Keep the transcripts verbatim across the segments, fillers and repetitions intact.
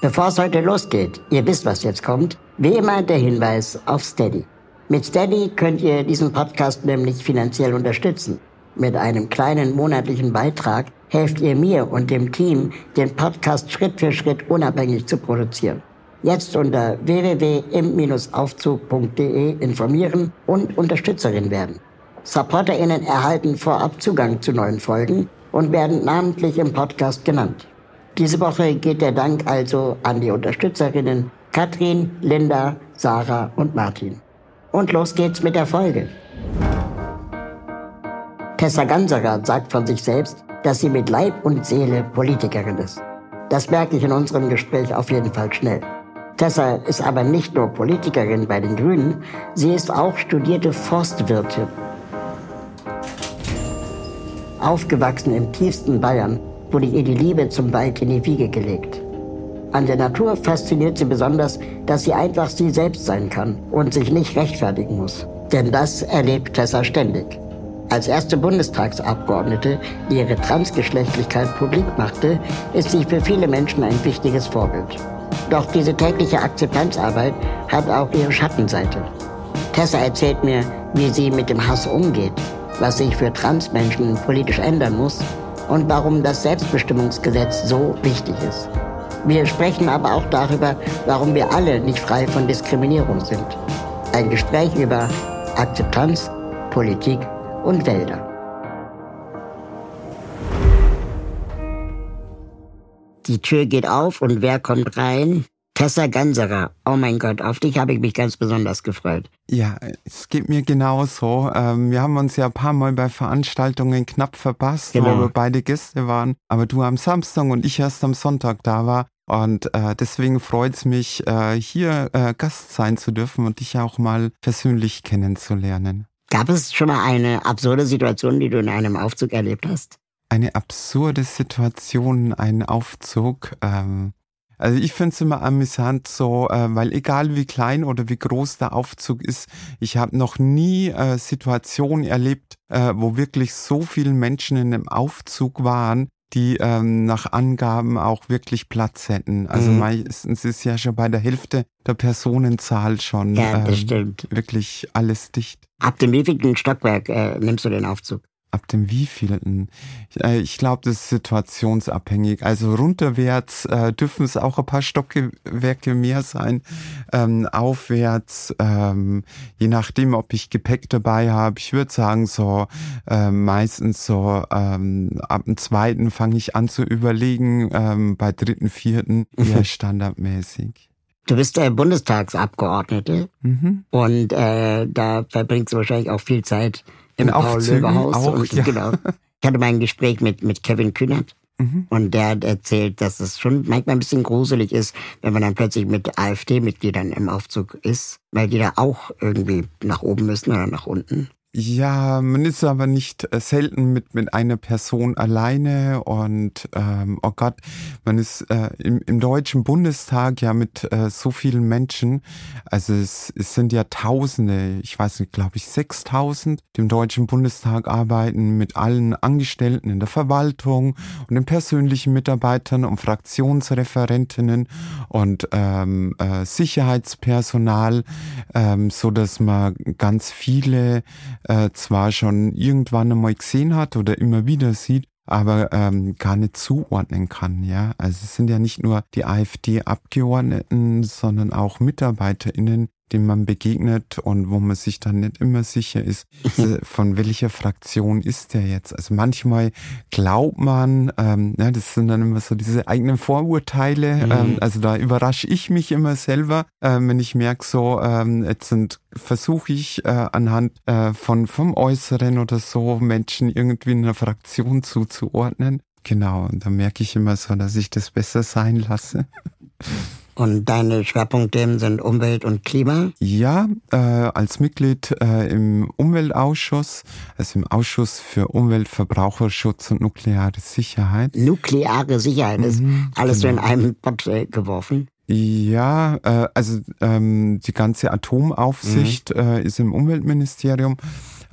Bevor es heute losgeht, ihr wisst, was jetzt kommt, wie immer der Hinweis auf Steady. Mit Steady könnt ihr diesen Podcast nämlich finanziell unterstützen. Mit einem kleinen monatlichen Beitrag helft ihr mir und dem Team, den Podcast Schritt für Schritt unabhängig zu produzieren. Jetzt unter w w w Punkt im Bindestrich aufzug Punkt de informieren und Unterstützerin werden. SupporterInnen erhalten vorab Zugang zu neuen Folgen und werden namentlich im Podcast genannt. Diese Woche geht der Dank also an die Unterstützerinnen Katrin, Linda, Sarah und Martin. Und los geht's mit der Folge. Tessa Ganserer sagt von sich selbst, dass sie mit Leib und Seele Politikerin ist. Das merke ich in unserem Gespräch auf jeden Fall schnell. Tessa ist aber nicht nur Politikerin bei den Grünen, sie ist auch studierte Forstwirtin. Aufgewachsen im tiefsten Bayern wurde ihr die Liebe zum Wald in die Wiege gelegt. An der Natur fasziniert sie besonders, dass sie einfach sie selbst sein kann und sich nicht rechtfertigen muss. Denn das erlebt Tessa ständig. Als erste Bundestagsabgeordnete, die ihre Transgeschlechtlichkeit publik machte, ist sie für viele Menschen ein wichtiges Vorbild. Doch diese tägliche Akzeptanzarbeit hat auch ihre Schattenseite. Tessa erzählt mir, wie sie mit dem Hass umgeht, was sich für Transmenschen politisch ändern muss und warum das Selbstbestimmungsgesetz so wichtig ist. Wir sprechen aber auch darüber, warum wir alle nicht frei von Diskriminierung sind. Ein Gespräch über Akzeptanz, Politik und Wälder. Die Tür geht auf und wer kommt rein? Tessa Ganserer. Oh mein Gott, auf dich habe ich mich ganz besonders gefreut. Ja, es geht mir genauso. Ähm, wir haben uns ja ein paar Mal bei Veranstaltungen knapp verpasst, genau, wo wir beide Gäste waren. Aber du am Samstag und ich erst am Sonntag da war. Und äh, deswegen freut es mich, äh, hier äh, Gast sein zu dürfen und dich auch mal persönlich kennenzulernen. Gab es schon mal eine absurde Situation, die du in einem Aufzug erlebt hast? Eine absurde Situation, einen Aufzug. Ähm, also ich finde es immer amüsant, so, äh, weil egal wie klein oder wie groß der Aufzug ist, ich habe noch nie äh, Situationen erlebt, äh, wo wirklich so viele Menschen in einem Aufzug waren, die ähm, nach Angaben auch wirklich Platz hätten. Also mhm. meistens ist ja schon bei der Hälfte der Personenzahl schon ja, ähm, wirklich alles dicht. Ab dem wievielten Stockwerk äh, nimmst du den Aufzug? Ab dem wievielten? Ich, äh, ich glaube, das ist situationsabhängig. Also runterwärts äh, dürfen es auch ein paar Stockwerke mehr sein. Ähm, aufwärts, ähm, je nachdem, ob ich Gepäck dabei habe. Ich würde sagen, so äh, meistens so ähm, ab dem zweiten fange ich an zu überlegen, ähm, bei dritten, vierten eher standardmäßig. Du bist äh, Bundestagsabgeordnete mhm. und äh, da verbringst du wahrscheinlich auch viel Zeit im Paul-Löbe-Haus. Ja. Genau. Ich hatte mal ein Gespräch mit, mit Kevin Kühnert mhm. und der hat erzählt, dass es schon manchmal ein bisschen gruselig ist, wenn man dann plötzlich mit A f D-Mitgliedern im Aufzug ist, weil die da auch irgendwie nach oben müssen oder nach unten. Ja, man ist aber nicht selten mit mit einer Person alleine und ähm, oh Gott, man ist äh, im, im Deutschen Bundestag ja mit äh, so vielen Menschen, also es, es sind ja Tausende, ich weiß nicht, glaube ich sechstausend, die im Deutschen Bundestag arbeiten, mit allen Angestellten in der Verwaltung und den persönlichen Mitarbeitern und Fraktionsreferentinnen und ähm, äh, Sicherheitspersonal, ähm, so dass man ganz viele Äh, zwar schon irgendwann einmal gesehen hat oder immer wieder sieht, aber ähm, gar nicht zuordnen kann. Ja? Also es sind ja nicht nur die A f D-Abgeordneten, sondern auch MitarbeiterInnen, denen man begegnet und wo man sich dann nicht immer sicher ist, von welcher Fraktion ist der jetzt. Also manchmal glaubt man, ähm, ja, das sind dann immer so diese eigenen Vorurteile. Mhm. Ähm, also da überrasche ich mich immer selber, ähm, wenn ich merke, so ähm, jetzt sind versuche ich äh, anhand äh, von vom Äußeren oder so Menschen irgendwie in einer Fraktion zuzuordnen. Genau, und da merke ich immer so, dass ich das besser sein lasse. Und deine Schwerpunktthemen sind Umwelt und Klima? Ja, äh, als Mitglied äh, im Umweltausschuss, also im Ausschuss für Umwelt, Verbraucherschutz und nukleare Sicherheit. Nukleare Sicherheit ist mhm, alles genau. So in einem Pott äh, geworfen? Ja, äh, also ähm, die ganze Atomaufsicht mhm. äh, ist im Umweltministerium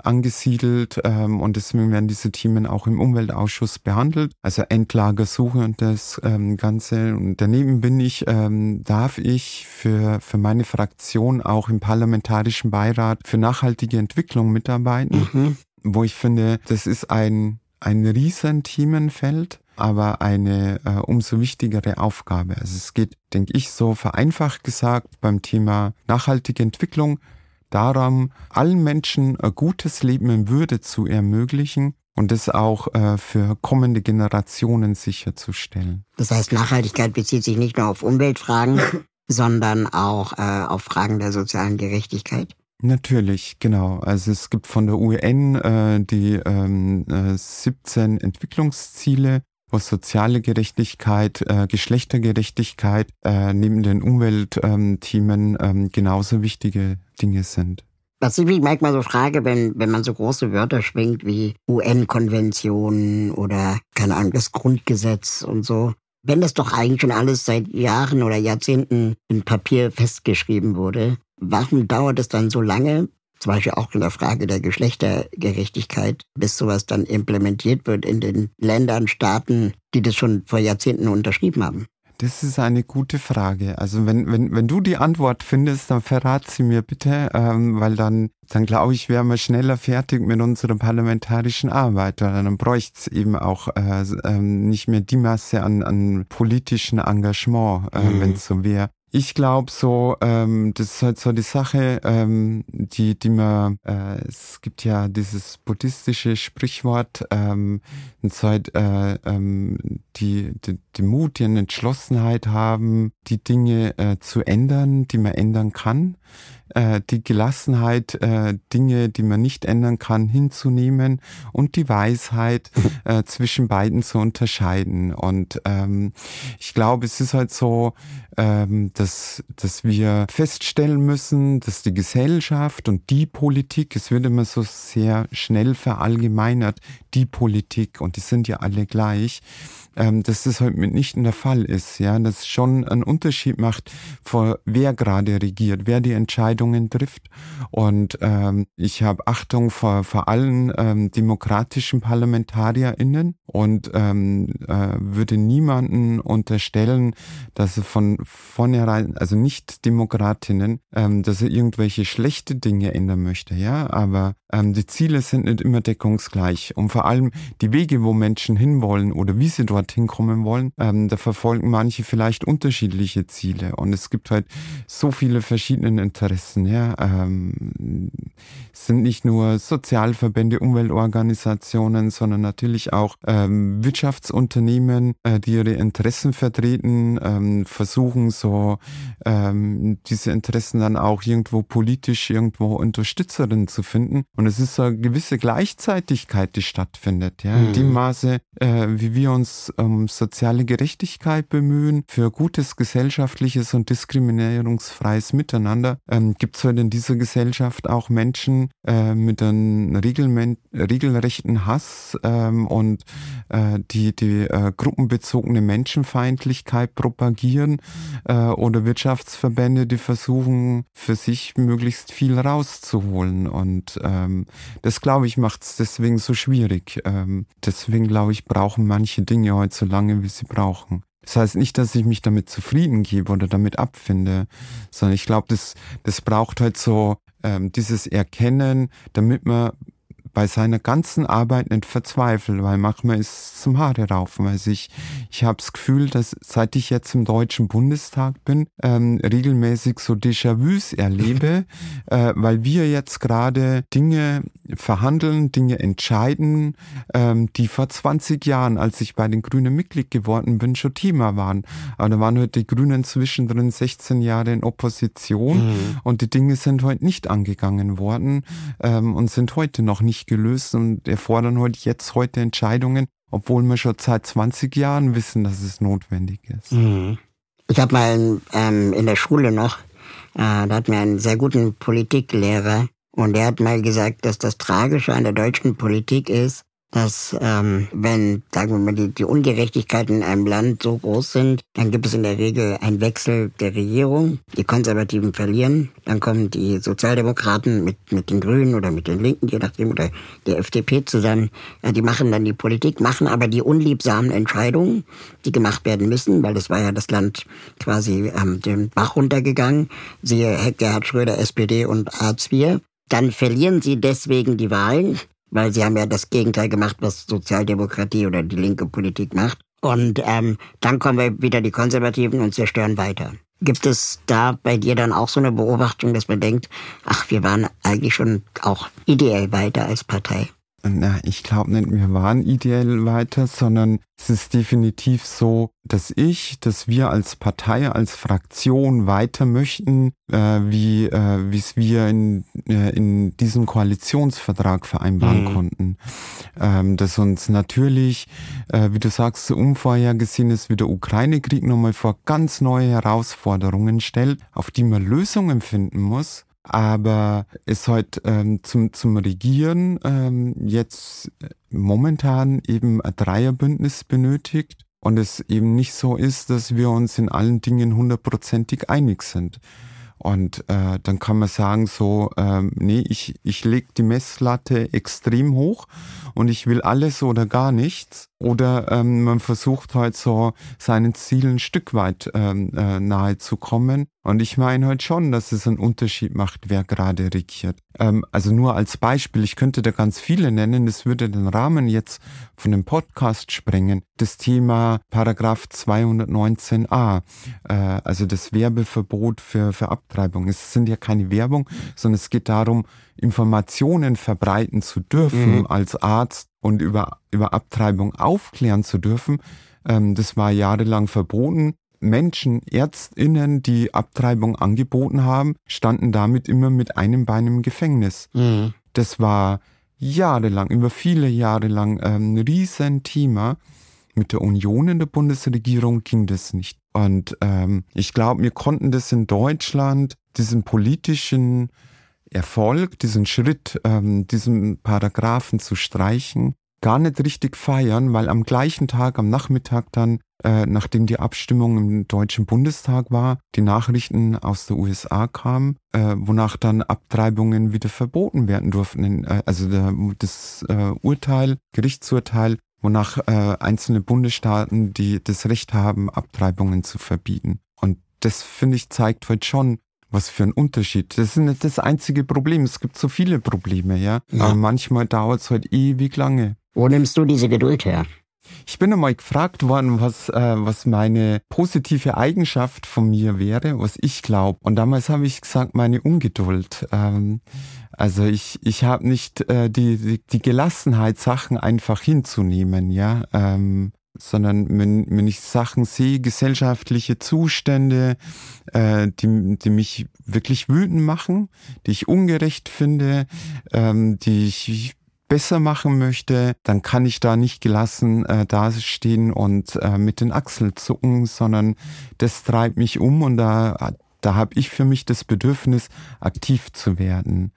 angesiedelt ähm, und deswegen werden diese Themen auch im Umweltausschuss behandelt. Also Endlagersuche und das ähm, Ganze. Und daneben bin ich, ähm, darf ich für für meine Fraktion auch im Parlamentarischen Beirat für nachhaltige Entwicklung mitarbeiten, mhm. wo ich finde, das ist ein ein riesen Themenfeld, aber eine äh, umso wichtigere Aufgabe. Also es geht, denke ich, so vereinfacht gesagt beim Thema nachhaltige Entwicklung darum, allen Menschen ein gutes Leben in Würde zu ermöglichen und das auch äh, für kommende Generationen sicherzustellen. Das heißt, Nachhaltigkeit bezieht sich nicht nur auf Umweltfragen, sondern auch äh, auf Fragen der sozialen Gerechtigkeit? Natürlich, genau. Also es gibt von der U N äh, die ähm, äh, siebzehn Entwicklungsziele, wo soziale Gerechtigkeit, äh, Geschlechtergerechtigkeit äh, neben den Umweltthemen ähm, genauso wichtige Dinge sind. Was ich mich manchmal so frage, wenn, wenn man so große Wörter schwingt wie U N-Konventionen oder, keine Ahnung, das Grundgesetz und so, wenn das doch eigentlich schon alles seit Jahren oder Jahrzehnten in Papier festgeschrieben wurde, warum dauert es dann so lange, zum Beispiel auch in der Frage der Geschlechtergerechtigkeit, bis sowas dann implementiert wird in den Ländern, Staaten, die das schon vor Jahrzehnten unterschrieben haben? Das ist eine gute Frage. Also wenn wenn wenn du die Antwort findest, dann verrat sie mir bitte, ähm, weil dann, dann glaube ich, wären wir schneller fertig mit unserer parlamentarischen Arbeit. Dann bräuchte es eben auch äh, ähm, nicht mehr die Masse an, an politischem Engagement, äh, mhm. wenn es so wäre. Ich glaube so, ähm, das ist halt so die Sache, ähm, die, die man, äh, es gibt ja dieses buddhistische Sprichwort, ähm, und so halt, äh, ähm, die, die, die Mut, die eine Entschlossenheit haben, die Dinge äh, zu ändern, die man ändern kann, äh, die Gelassenheit, äh, Dinge, die man nicht ändern kann, hinzunehmen und die Weisheit, äh, zwischen beiden zu unterscheiden. Und ähm, ich glaube, es ist halt so, ähm, dass Dass, dass wir feststellen müssen, dass die Gesellschaft und die Politik, es wird immer so sehr schnell verallgemeinert, die Politik, und die sind ja alle gleich, ähm, dass das halt mitnichten der Fall ist, ja, dass es schon einen Unterschied macht, vor wer gerade regiert, wer die Entscheidungen trifft. Und ähm, ich habe Achtung vor, vor allen ähm, demokratischen ParlamentarierInnen und ähm, äh, würde niemanden unterstellen, dass er von vornherein, also nicht Demokratinnen, ähm, dass er irgendwelche schlechte Dinge ändern möchte, ja, aber ähm, die Ziele sind nicht immer deckungsgleich und vor allem die Wege, wo Menschen hinwollen oder wie sie dorthin kommen wollen, ähm, da verfolgen manche vielleicht unterschiedliche Ziele und es gibt halt so viele verschiedene Interessen, ja, ähm, es sind nicht nur Sozialverbände, Umweltorganisationen, sondern natürlich auch ähm, Wirtschaftsunternehmen, äh, die ihre Interessen vertreten, ähm, versuchen so Ähm, diese Interessen dann auch irgendwo politisch irgendwo Unterstützerinnen zu finden. Und es ist eine gewisse Gleichzeitigkeit, die stattfindet. Ja? In dem Maße, äh, wie wir uns um soziale Gerechtigkeit bemühen, für gutes gesellschaftliches und diskriminierungsfreies Miteinander, ähm, gibt es heute in dieser Gesellschaft auch Menschen äh, mit einem regelmen- regelrechten Hass ähm, und äh, die, die äh, gruppenbezogene Menschenfeindlichkeit propagieren äh, oder Wirtschaftsverbände, die versuchen, für sich möglichst viel rauszuholen. Und ähm, das, glaube ich, macht es deswegen so schwierig. Ähm, deswegen, glaube ich, brauchen manche Dinge heute so lange, wie sie brauchen. Das heißt nicht, dass ich mich damit zufrieden gebe oder damit abfinde, sondern ich glaube, das, das braucht halt so ähm, dieses Erkennen, damit man bei seiner ganzen Arbeit nicht verzweifelt, weil manchmal ist es zum Haare raufen. Also ich, ich habe das Gefühl, dass seit ich jetzt im Deutschen Bundestag bin, ähm, regelmäßig so Déjà-vus erlebe, äh, weil wir jetzt gerade Dinge verhandeln, Dinge entscheiden, ähm, die vor zwanzig Jahren, als ich bei den Grünen Mitglied geworden bin, schon Thema waren. Aber da waren heute die Grünen zwischendrin sechzehn Jahre in Opposition mhm. und die Dinge sind heute nicht angegangen worden ähm, und sind heute noch nicht gelöst und erfordern heute jetzt heute Entscheidungen, obwohl wir schon seit zwanzig Jahren wissen, dass es notwendig ist. Mhm. Ich habe mal ähm, in der Schule noch, äh, da hat mir einen sehr guten Politiklehrer, und der hat mal gesagt, dass das Tragische an der deutschen Politik ist, dass ähm, wenn, sagen wir mal, die, die Ungerechtigkeiten in einem Land so groß sind, dann gibt es in der Regel einen Wechsel der Regierung. Die Konservativen verlieren, dann kommen die Sozialdemokraten mit mit den Grünen oder mit den Linken, je nachdem, oder der F D P zusammen. Ja, die machen dann die Politik, machen aber die unliebsamen Entscheidungen, die gemacht werden müssen, weil das war ja das Land quasi ähm, den Bach runtergegangen. Siehe Gerhard Schröder, S P D und Hartz vier. Dann verlieren sie deswegen die Wahlen, weil sie haben ja das Gegenteil gemacht, was Sozialdemokratie oder die linke Politik macht. Und ähm, dann kommen wir wieder die Konservativen und zerstören weiter. Gibt es da bei dir dann auch so eine Beobachtung, dass man denkt, ach, wir waren eigentlich schon auch ideell weiter als Partei? Na, ich glaube nicht, wir waren ideell weiter, sondern es ist definitiv so, dass ich, dass wir als Partei, als Fraktion weiter möchten, äh, wie äh, es wir in, äh, in diesem Koalitionsvertrag vereinbaren mhm. konnten. Ähm, dass uns natürlich, äh, wie du sagst, so unvorhergesehen ist, wie der Ukraine-Krieg nochmal vor ganz neue Herausforderungen stellt, auf die man Lösungen finden muss. Aber es heute ähm, zum zum Regieren ähm, jetzt momentan eben ein Dreierbündnis benötigt und es eben nicht so ist, dass wir uns in allen Dingen hundertprozentig einig sind. Und äh, dann kann man sagen so, ähm, nee, ich ich leg die Messlatte extrem hoch und ich will alles oder gar nichts. Oder ähm, man versucht halt so seinen Zielen ein Stück weit ähm, äh, nahe zu kommen. Und ich meine halt schon, dass es einen Unterschied macht, wer gerade regiert. Ähm, also nur als Beispiel, ich könnte da ganz viele nennen, das würde den Rahmen jetzt von dem Podcast sprengen. Das Thema Paragraph zweihundertneunzehn a, äh, also das Werbeverbot für, für Abtreibung. Es sind ja keine Werbung, sondern es geht darum, Informationen verbreiten zu dürfen mhm. als Arzt und über, über Abtreibung aufklären zu dürfen. Ähm, das war jahrelang verboten. Menschen, ÄrztInnen, die Abtreibung angeboten haben, standen damit immer mit einem Bein im Gefängnis. Mhm. Das war jahrelang, über viele Jahre lang ähm, ein Riesenthema. Mit der Union in der Bundesregierung ging das nicht. Und ähm, ich glaube, wir konnten das in Deutschland, diesen politischen Erfolg, diesen Schritt, ähm, diesen Paragraphen zu streichen, gar nicht richtig feiern, weil am gleichen Tag, am Nachmittag dann, äh, nachdem die Abstimmung im Deutschen Bundestag war, die Nachrichten aus den U S A kamen, äh, wonach dann Abtreibungen wieder verboten werden durften. Also der, das äh, Urteil, Gerichtsurteil, wonach äh, einzelne Bundesstaaten die das Recht haben, Abtreibungen zu verbieten. Und das, finde ich, zeigt heute schon, was für ein Unterschied. Das ist nicht das einzige Problem. Es gibt so viele Probleme, ja. ja. Aber manchmal dauert es halt ewig lange. Wo nimmst du diese Geduld her? Ich bin einmal gefragt worden, was, äh, was meine positive Eigenschaft von mir wäre, was ich glaube. Und damals habe ich gesagt, meine Ungeduld. Ähm, also ich, ich habe nicht äh, die, die, die Gelassenheit, Sachen einfach hinzunehmen, ja. Ähm, sondern wenn, wenn ich Sachen sehe, gesellschaftliche Zustände, äh, die, die mich wirklich wütend machen, die ich ungerecht finde, ähm, die ich besser machen möchte, dann kann ich da nicht gelassen äh, dastehen und äh, mit den Achseln zucken, sondern das treibt mich um und da, da habe ich für mich das Bedürfnis, aktiv zu werden.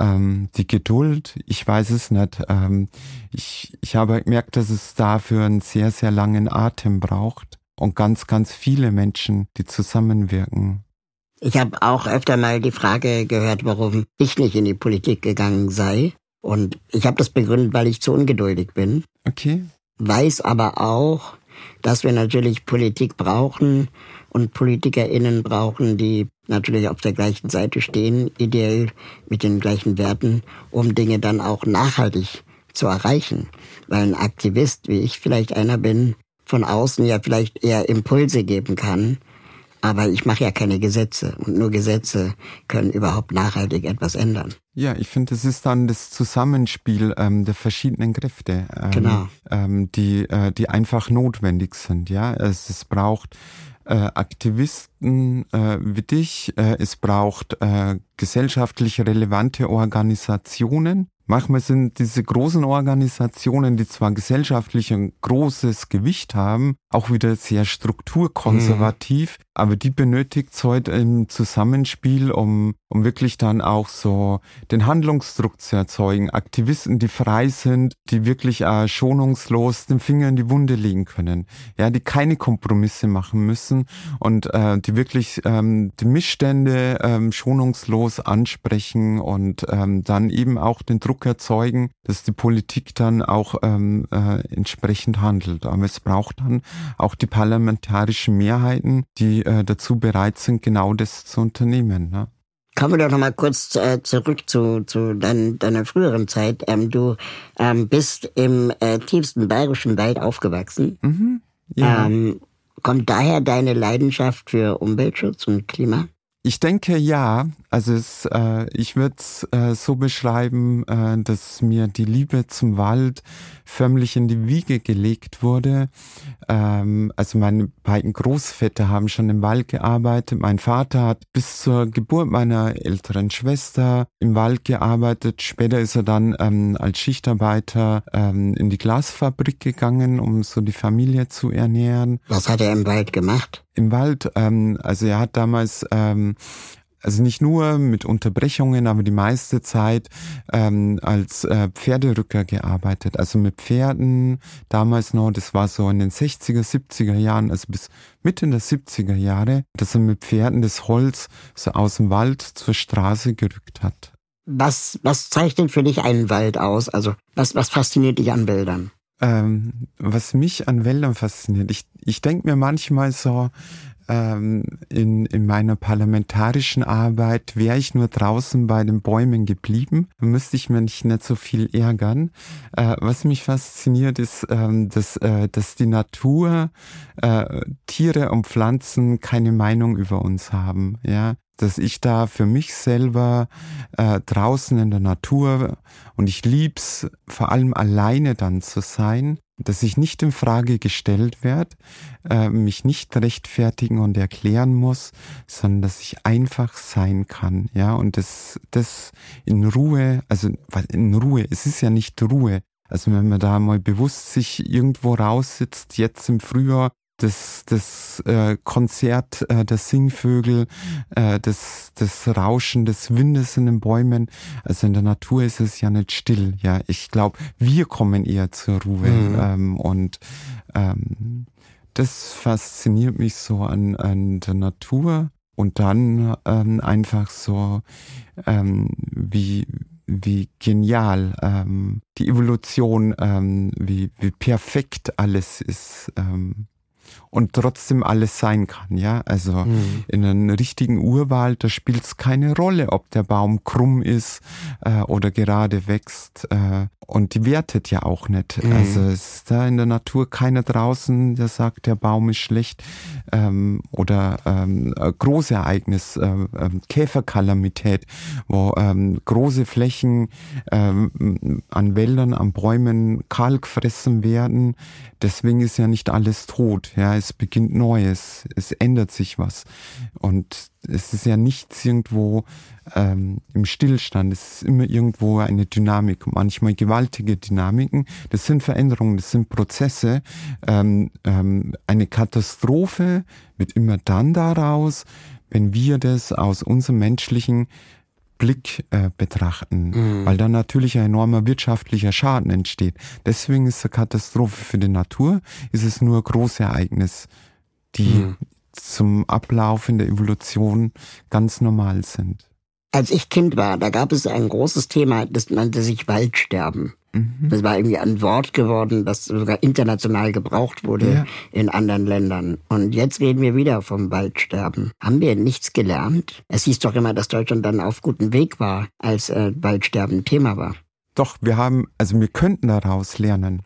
Ähm, die Geduld, ich weiß es nicht. Ähm, ich, ich habe gemerkt, dass es dafür einen sehr, sehr langen Atem braucht und ganz, ganz viele Menschen, die zusammenwirken. Ich habe auch öfter mal die Frage gehört, warum ich nicht in die Politik gegangen sei. Und ich habe das begründet, weil ich zu ungeduldig bin. Okay. Weiß aber auch, dass wir natürlich Politik brauchen und PolitikerInnen brauchen, die natürlich auf der gleichen Seite stehen, ideell mit den gleichen Werten, um Dinge dann auch nachhaltig zu erreichen. Weil ein Aktivist, wie ich vielleicht einer bin, von außen ja vielleicht eher Impulse geben kann, aber ich mache ja keine Gesetze und nur Gesetze können überhaupt nachhaltig etwas ändern. Ja, ich finde, das ist dann das Zusammenspiel ähm, der verschiedenen Kräfte, ähm, genau. ähm, die äh, die einfach notwendig sind. Ja, es, es braucht äh, Aktivisten äh, wie dich, äh, es braucht äh, gesellschaftlich relevante Organisationen, Manchmal sind diese großen Organisationen, die zwar gesellschaftlich ein großes Gewicht haben, auch wieder sehr strukturkonservativ, mhm. aber die benötigt es heute im Zusammenspiel, um, um wirklich dann auch so den Handlungsdruck zu erzeugen. Aktivisten, die frei sind, die wirklich auch schonungslos den Finger in die Wunde legen können, ja, die keine Kompromisse machen müssen und äh, die wirklich ähm, die Missstände ähm, schonungslos ansprechen und ähm, dann eben auch den Druck erzeugen, dass die Politik dann auch ähm, äh, entsprechend handelt. Aber es braucht dann auch die parlamentarischen Mehrheiten, die äh, dazu bereit sind, genau das zu unternehmen. Ne? Kommen wir doch noch mal kurz äh, zurück zu, zu dein, deiner früheren Zeit. Ähm, du ähm, bist im äh, tiefsten bayerischen Wald aufgewachsen. Mhm, ja. ähm, kommt daher deine Leidenschaft für Umweltschutz und Klima? Ich denke ja, also es, äh, ich würde es äh, so beschreiben, äh, dass mir die Liebe zum Wald förmlich in die Wiege gelegt wurde. Ähm, also meine beiden Großväter haben schon im Wald gearbeitet. Mein Vater hat bis zur Geburt meiner älteren Schwester im Wald gearbeitet. Später ist er dann ähm, als Schichtarbeiter ähm, in die Glasfabrik gegangen, um so die Familie zu ernähren. Was hat er im Wald gemacht? Im Wald, ähm, also er hat damals, ähm, also nicht nur mit Unterbrechungen, aber die meiste Zeit ähm, als äh, Pferderücker gearbeitet. Also mit Pferden damals noch, das war so in den sechziger, siebziger Jahren, also bis Mitte der siebziger Jahre, dass er mit Pferden das Holz so aus dem Wald zur Straße gerückt hat. Was, was zeichnet für dich einen Wald aus? Also was, was fasziniert dich an Wäldern? Ähm, was mich an Wäldern fasziniert, ich, ich denke mir manchmal so, ähm, in, in meiner parlamentarischen Arbeit wäre ich nur draußen bei den Bäumen geblieben, dann müsste ich mich nicht so viel ärgern. Äh, was mich fasziniert ist, ähm, dass, äh, dass die Natur, äh, Tiere und Pflanzen keine Meinung über uns haben, ja. Dass ich da für mich selber äh, draußen in der Natur, und ich lieb's vor allem alleine dann zu sein, dass ich nicht in Frage gestellt werde, äh, mich nicht rechtfertigen und erklären muss, sondern dass ich einfach sein kann, ja, und das, das in Ruhe, also in Ruhe, es ist ja nicht Ruhe, also wenn man da mal bewusst sich irgendwo raussitzt, jetzt im Frühjahr, Das, das äh, Konzert äh, der Singvögel, äh, das, das Rauschen des Windes in den Bäumen. Also in der Natur ist es ja nicht still. Ja, ich glaube, wir kommen eher zur Ruhe. Mhm. Ähm, und ähm, das fasziniert mich so an, an der Natur. Und dann ähm, einfach so, ähm, wie... wie genial ähm, die Evolution, ähm, wie, wie perfekt alles ist ähm, und trotzdem alles sein kann, ja. Also mhm. in einem richtigen Urwald, da spielt es keine Rolle, ob der Baum krumm ist äh, oder gerade wächst äh, und die wertet ja auch nicht. Mhm. Also es ist da in der Natur keiner draußen, der sagt, der Baum ist schlecht ähm, oder ähm, Großereignis, äh, äh, Käferkalamität, wo ähm, große Flächen äh, an Wäldern, an Bäumen kahl gefressen werden. Deswegen ist ja nicht alles tot, ja, es beginnt Neues, es ändert sich was und es ist ja nichts irgendwo ähm, im Stillstand, es ist immer irgendwo eine Dynamik, manchmal gewaltige Dynamiken, das sind Veränderungen, das sind Prozesse. Ähm, ähm, eine Katastrophe wird immer dann daraus, wenn wir das aus unserem menschlichen Blick äh, betrachten, mhm. weil dann natürlich ein enormer wirtschaftlicher Schaden entsteht. Deswegen ist es eine Katastrophe für die Natur, ist es nur ein Großereignis, die mhm. zum Ablauf in der Evolution ganz normal sind. Als ich Kind war, da gab es ein großes Thema, das nannte sich Waldsterben. Mhm. Das war irgendwie ein Wort geworden, das sogar international gebraucht wurde ja. in anderen Ländern. Und jetzt reden wir wieder vom Waldsterben. Haben wir nichts gelernt? Es hieß doch immer, dass Deutschland dann auf gutem Weg war, als äh, Waldsterben Thema war. Doch, wir haben, also wir könnten daraus lernen.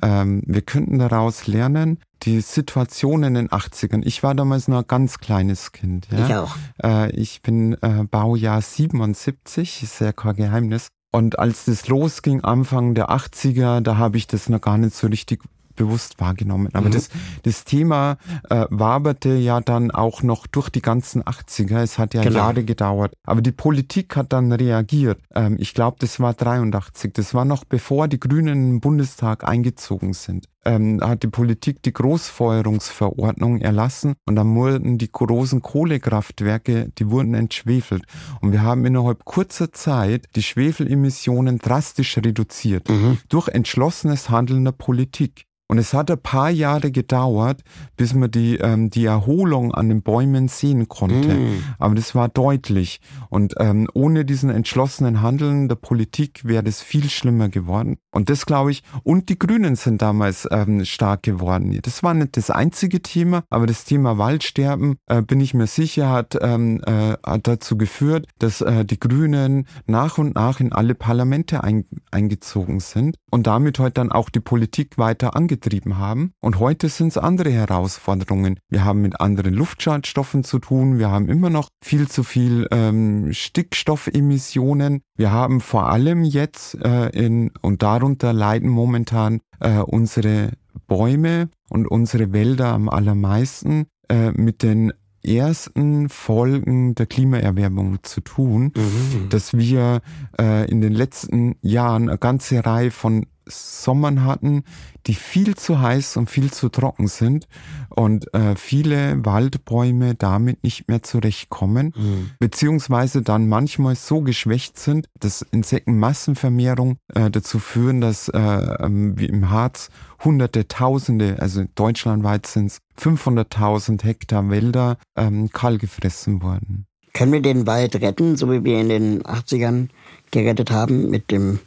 Ähm, wir könnten daraus lernen, die Situation in den achtzigern. Ich war damals noch ein ganz kleines Kind. Ja? Ich auch. Äh, ich bin äh, Baujahr siebenundsiebzig, ist ja kein Geheimnis. Und als das losging, Anfang der achtziger, da habe ich das noch gar nicht so richtig bewusst wahrgenommen. Aber mhm. das, das Thema äh, waberte ja dann auch noch durch die ganzen achtziger. Es hat ja genau. Jahre gedauert. Aber die Politik hat dann reagiert. Ähm, ich glaube, das war dreiundachtzig. Das war noch bevor die Grünen im Bundestag eingezogen sind. Ähm, hat die Politik die Großfeuerungsverordnung erlassen und dann wurden die großen Kohlekraftwerke, die wurden entschwefelt. Und wir haben innerhalb kurzer Zeit die Schwefelemissionen drastisch reduziert mhm. durch entschlossenes Handeln der Politik. Und es hat ein paar Jahre gedauert, bis man die ähm, die Erholung an den Bäumen sehen konnte. Mm. Aber das war deutlich. Und ähm, ohne diesen entschlossenen Handeln der Politik wäre das viel schlimmer geworden. Und das glaube ich, und die Grünen sind damals ähm, stark geworden. Das war nicht das einzige Thema, aber das Thema Waldsterben, äh, bin ich mir sicher, hat, ähm, äh, hat dazu geführt, dass äh, die Grünen nach und nach in alle Parlamente ein, eingezogen sind und damit heute dann auch die Politik weiter angezogen getrieben haben. Und heute sind es andere Herausforderungen. Wir haben mit anderen Luftschadstoffen zu tun. Wir haben immer noch viel zu viel ähm, Stickstoffemissionen. Wir haben vor allem jetzt äh, in und darunter leiden momentan äh, unsere Bäume und unsere Wälder am allermeisten äh, mit den ersten Folgen der Klimaerwärmung zu tun, mhm. dass wir äh, in den letzten Jahren eine ganze Reihe von Sommern hatten, die viel zu heiß und viel zu trocken sind und äh, viele Waldbäume damit nicht mehr zurechtkommen, mhm. beziehungsweise dann manchmal so geschwächt sind, dass Insektenmassenvermehrung äh, dazu führen, dass äh, wie im Harz Hunderte, Tausende, also deutschlandweit sind es fünfhunderttausend Hektar Wälder ähm, kahl gefressen wurden. Können wir den Wald retten, so wie wir in den achtzigern gerettet haben mit dem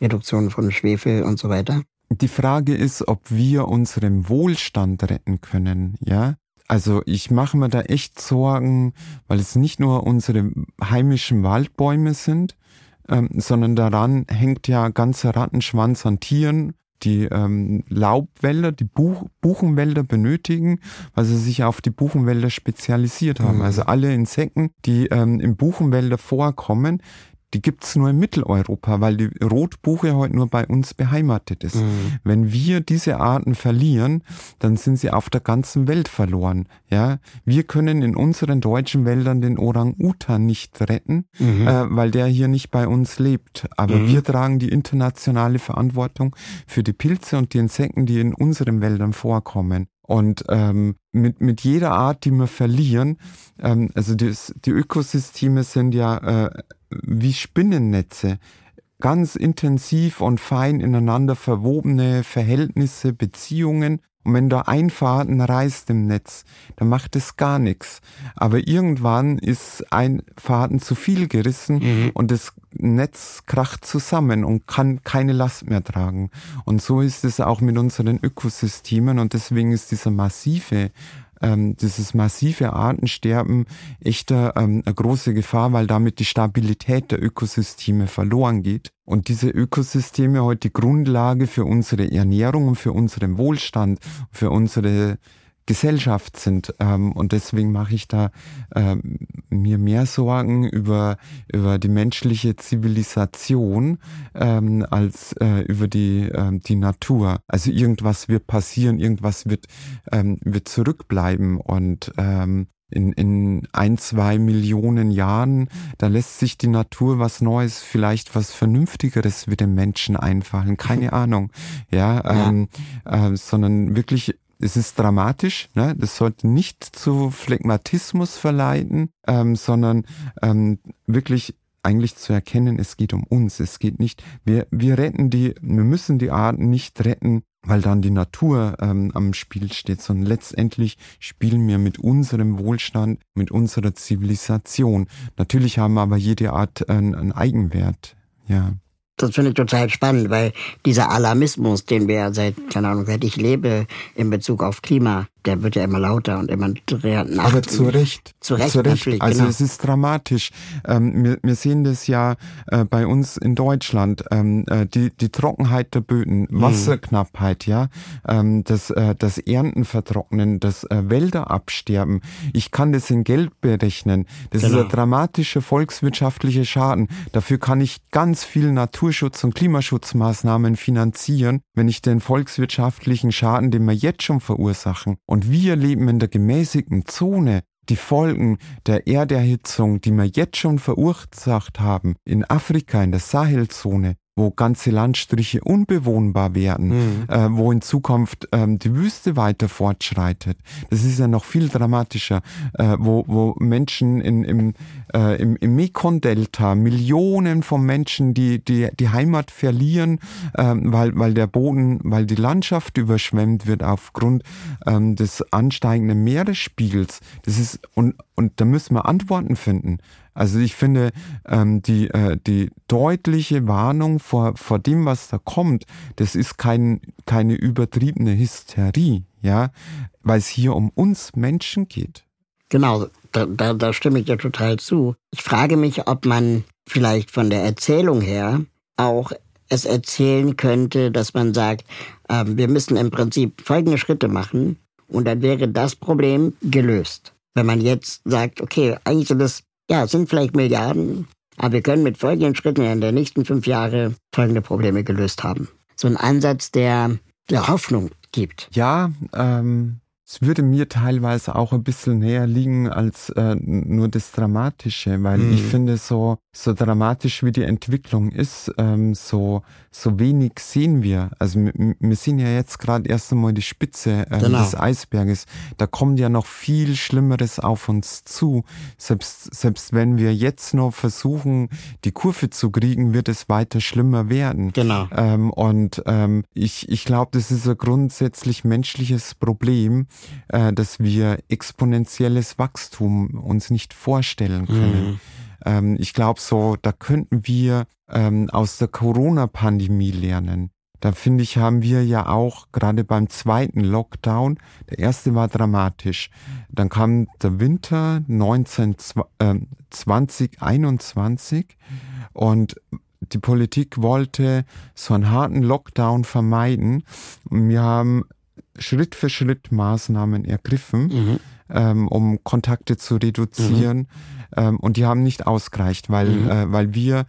Reduktion von Schwefel und so weiter? Die Frage ist, ob wir unseren Wohlstand retten können, ja? Also ich mache mir da echt Sorgen, weil es nicht nur unsere heimischen Waldbäume sind, ähm, sondern daran hängt ja ein ganzer Rattenschwanz an Tieren, die ähm, Laubwälder, die Buch- Buchenwälder benötigen, weil sie sich auf die Buchenwälder spezialisiert haben. Mhm. Also alle Insekten, die ähm, im Buchenwälder vorkommen, die gibt's nur in Mitteleuropa, weil die Rotbuche heute nur bei uns beheimatet ist. Mhm. Wenn wir diese Arten verlieren, dann sind sie auf der ganzen Welt verloren. Ja, wir können in unseren deutschen Wäldern den Orang-Utan nicht retten, mhm. äh, weil der hier nicht bei uns lebt. Aber mhm. wir tragen die internationale Verantwortung für die Pilze und die Insekten, die in unseren Wäldern vorkommen. Und ähm, mit mit jeder Art, die wir verlieren, ähm, also das, die Ökosysteme sind ja äh, wie Spinnennetze, ganz intensiv und fein ineinander verwobene Verhältnisse, Beziehungen. Und wenn da ein Faden reißt im Netz, dann macht es gar nichts. Aber irgendwann ist ein Faden zu viel gerissen mhm. und das Netz kracht zusammen und kann keine Last mehr tragen. Und so ist es auch mit unseren Ökosystemen und deswegen ist dieser massive Ähm, dieses massive Artensterben echt ähm, eine große Gefahr, weil damit die Stabilität der Ökosysteme verloren geht. Und diese Ökosysteme heute die Grundlage für unsere Ernährung und für unseren Wohlstand, für unsere Gesellschaft sind. Ähm, und deswegen mache ich da ähm, mir mehr Sorgen über, über die menschliche Zivilisation ähm, als äh, über die, ähm, die Natur. Also irgendwas wird passieren, irgendwas wird, ähm, wird zurückbleiben. Und ähm, in, in ein, zwei Millionen Jahren, da lässt sich die Natur was Neues, vielleicht was Vernünftigeres mit dem Menschen einfallen. Keine Ahnung. Ja, ähm, ja. Äh, sondern wirklich. Es ist dramatisch, ne? Das sollte nicht zu Phlegmatismus verleiten, ähm, sondern ähm, wirklich eigentlich zu erkennen, es geht um uns, es geht nicht, wir, wir retten die, wir müssen die Arten nicht retten, weil dann die Natur ähm, am Spiel steht, sondern letztendlich spielen wir mit unserem Wohlstand, mit unserer Zivilisation. Natürlich haben aber jede Art äh, einen Eigenwert, ja. Das finde ich total spannend, weil dieser Alarmismus, den wir ja seit, keine Ahnung, seit ich lebe, in Bezug auf Klima der wird ja immer lauter und immer nach. Aber zu Recht. Zu Recht, zu Recht natürlich, also genau. Es ist dramatisch. Ähm, wir, wir sehen das ja äh, bei uns in Deutschland, ähm, die, die Trockenheit der Böden, Wasserknappheit, ja, ähm, das, äh, das Ernten vertrocknen, das äh, Wälder absterben. Ich kann das in Geld berechnen. Das genau. ist ein dramatischer volkswirtschaftlicher Schaden. Dafür kann ich ganz viel Naturschutz- und Klimaschutzmaßnahmen finanzieren, wenn ich den volkswirtschaftlichen Schaden, den wir jetzt schon verursachen, und wir leben in der gemäßigten Zone. Die Folgen der Erderhitzung, die wir jetzt schon verursacht haben, in Afrika, in der Sahelzone, wo ganze Landstriche unbewohnbar werden, mhm. äh, wo in Zukunft ähm, die Wüste weiter fortschreitet. Das ist ja noch viel dramatischer, äh, wo, wo Menschen in, im, äh, im, im Mekong-Delta, Millionen von Menschen, die die, die Heimat verlieren, äh, weil, weil der Boden, weil die Landschaft überschwemmt wird aufgrund ähm, des ansteigenden Meeresspiegels. Das ist, und, und da müssen wir Antworten finden. Also ich finde, ähm, die, äh, die deutliche Warnung vor, vor dem, was da kommt, das ist kein, keine übertriebene Hysterie, ja, weil es hier um uns Menschen geht. Genau, da, da, da stimme ich dir total zu. Ich frage mich, ob man vielleicht von der Erzählung her auch es erzählen könnte, dass man sagt, äh, wir müssen im Prinzip folgende Schritte machen und dann wäre das Problem gelöst. Wenn man jetzt sagt, okay, eigentlich so das Ja, es sind vielleicht Milliarden, aber wir können mit folgenden Schritten in den nächsten fünf Jahren folgende Probleme gelöst haben. So ein Ansatz, der, der Hoffnung gibt. Ja, ähm, es würde mir teilweise auch ein bisschen näher liegen als äh, nur das Dramatische, weil mhm. ich finde, so, so dramatisch wie die Entwicklung ist, ähm, so, so wenig sehen wir. Also m- wir sehen ja jetzt gerade erst einmal die Spitze äh, genau. des Eisberges. Da kommt ja noch viel Schlimmeres auf uns zu. Selbst, selbst wenn wir jetzt noch versuchen, die Kurve zu kriegen, wird es weiter schlimmer werden. Genau. Ähm, und ähm, ich, ich glaube, das ist ein grundsätzlich menschliches Problem, dass wir exponentielles Wachstum uns nicht vorstellen können. Mhm. Ähm, ich glaube so, da könnten wir ähm, aus der Corona-Pandemie lernen. Da finde ich, haben wir ja auch gerade beim zweiten Lockdown, der erste war dramatisch. Dann kam der Winter zwanzig einundzwanzig und die Politik wollte so einen harten Lockdown vermeiden. Wir haben Schritt für Schritt Maßnahmen ergriffen, mhm. ähm, um Kontakte zu reduzieren. Mhm. Ähm, und die haben nicht ausgereicht, weil, mhm. äh, weil wir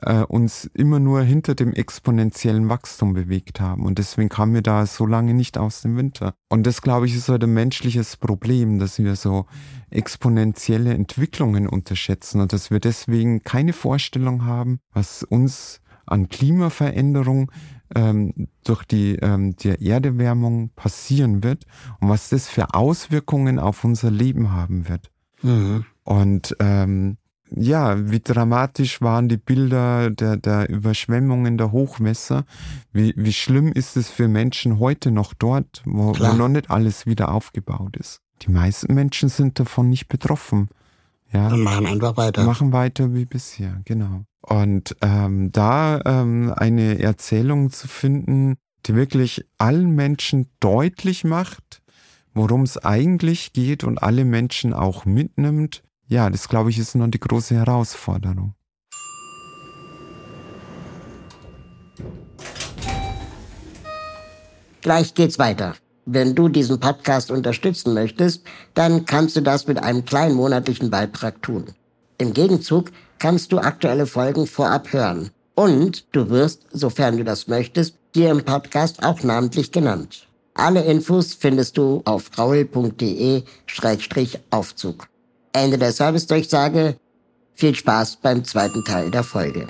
äh, uns immer nur hinter dem exponentiellen Wachstum bewegt haben. Und deswegen kamen wir da so lange nicht aus dem Winter. Und das, glaube ich, ist halt ein menschliches Problem, dass wir so exponentielle Entwicklungen unterschätzen und dass wir deswegen keine Vorstellung haben, was uns an Klimaveränderung ähm, durch die, ähm, die Erderwärmung passieren wird und was das für Auswirkungen auf unser Leben haben wird. Mhm. Und ähm, ja, wie dramatisch waren die Bilder der, der Überschwemmungen, der Hochwässer. Wie, wie schlimm ist es für Menschen heute noch dort, wo, wo noch nicht alles wieder aufgebaut ist. Die meisten Menschen sind davon nicht betroffen. Ja, und machen einfach weiter. Machen weiter wie bisher, genau. Und ähm, da ähm, eine Erzählung zu finden, die wirklich allen Menschen deutlich macht, worum es eigentlich geht und alle Menschen auch mitnimmt, ja, das, glaube ich, ist noch die große Herausforderung. Gleich geht's weiter. Wenn du diesen Podcast unterstützen möchtest, dann kannst du das mit einem kleinen monatlichen Beitrag tun. Im Gegenzug kannst du aktuelle Folgen vorab hören. Und du wirst, sofern du das möchtest, hier im Podcast auch namentlich genannt. Alle Infos findest du auf raul punkt de Schrägstrich Aufzug. Ende der Servicedurchsage. Viel Spaß beim zweiten Teil der Folge.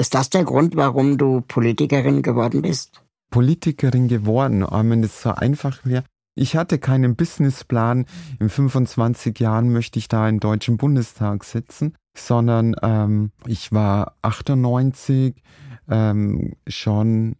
Ist das der Grund, warum du Politikerin geworden bist? Politikerin geworden, aber wenn es so einfach wäre. Ich hatte keinen Businessplan, in fünfundzwanzig Jahren möchte ich da im Deutschen Bundestag sitzen, sondern ähm, ich war achtundneunzig ähm, schon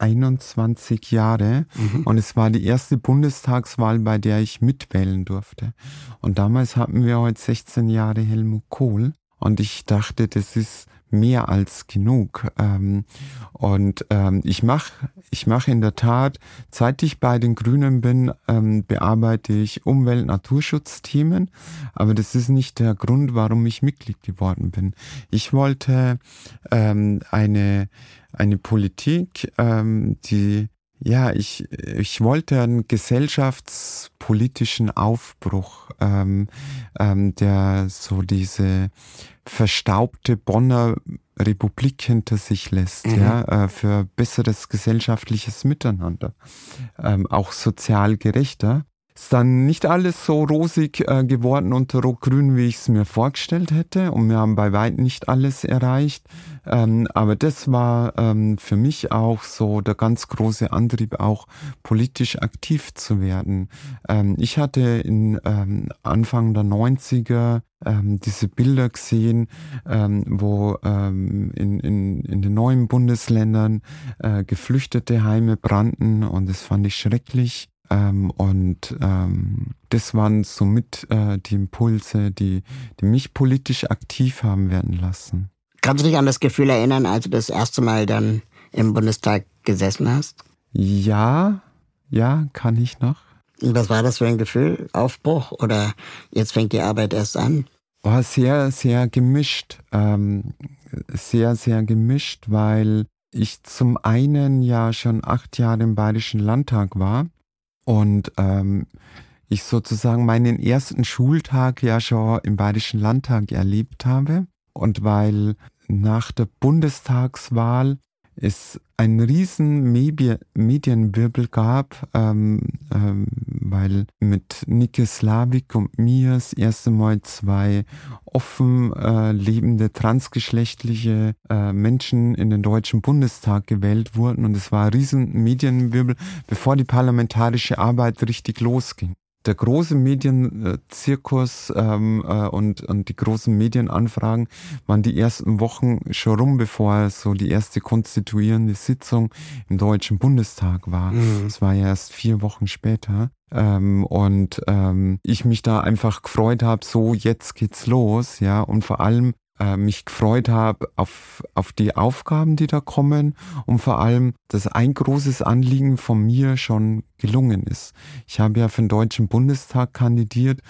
einundzwanzig Jahre mhm. und es war die erste Bundestagswahl, bei der ich mitwählen durfte. Und damals hatten wir heute sechzehn Jahre Helmut Kohl und ich dachte, das ist mehr als genug. Ähm, und ähm, ich mache ich mach in der Tat, seit ich bei den Grünen bin, ähm, bearbeite ich Umwelt- und Naturschutzthemen. Aber das ist nicht der Grund, warum ich Mitglied geworden bin. Ich wollte ähm, eine, eine Politik, ähm, die Ja, ich, ich wollte einen gesellschaftspolitischen Aufbruch, ähm, ähm, der so diese verstaubte Bonner Republik hinter sich lässt, mhm. ja, äh, für besseres gesellschaftliches Miteinander, ähm, auch sozial gerechter. Ist dann nicht alles so rosig äh, geworden unter Rot-Grün, wie ich es mir vorgestellt hätte. Und wir haben bei weitem nicht alles erreicht. Ähm, aber das war ähm, für mich auch so der ganz große Antrieb, auch politisch aktiv zu werden. Ähm, ich hatte in ähm, Anfang der neunziger ähm, diese Bilder gesehen, ähm, wo ähm, in, in, in den neuen Bundesländern äh, geflüchtete Heime brannten. Und das fand ich schrecklich. Ähm, und ähm, das waren somit äh, die Impulse, die, die mich politisch aktiv haben werden lassen. Kannst du dich an das Gefühl erinnern, als du das erste Mal dann im Bundestag gesessen hast? Ja, ja, kann ich noch. Was war das für ein Gefühl? Aufbruch oder jetzt fängt die Arbeit erst an? War sehr, sehr gemischt. Ähm, sehr, sehr gemischt, weil ich zum einen ja schon acht Jahre im Bayerischen Landtag war. Und ähm, ich sozusagen meinen ersten Schultag ja schon im Bayerischen Landtag erlebt habe. Und weil nach der Bundestagswahl es einen riesen Medien- Medienwirbel gab, ähm, ähm, weil mit Nyke Slavik und mir das erste Mal zwei offen äh, lebende transgeschlechtliche äh, Menschen in den Deutschen Bundestag gewählt wurden. Und es war ein riesen Medienwirbel, bevor die parlamentarische Arbeit richtig losging. Der große Medienzirkus ähm, äh, und, und die großen Medienanfragen waren die ersten Wochen schon rum, bevor so die erste konstituierende Sitzung im Deutschen Bundestag war. Mhm. Das war ja erst vier Wochen später. Ähm, und ähm, ich mich da einfach gefreut habe, so jetzt geht's los, ja, und vor allem mich gefreut habe auf, auf die Aufgaben, die da kommen und vor allem, dass ein großes Anliegen von mir schon gelungen ist. Ich habe ja für den Deutschen Bundestag kandidiert,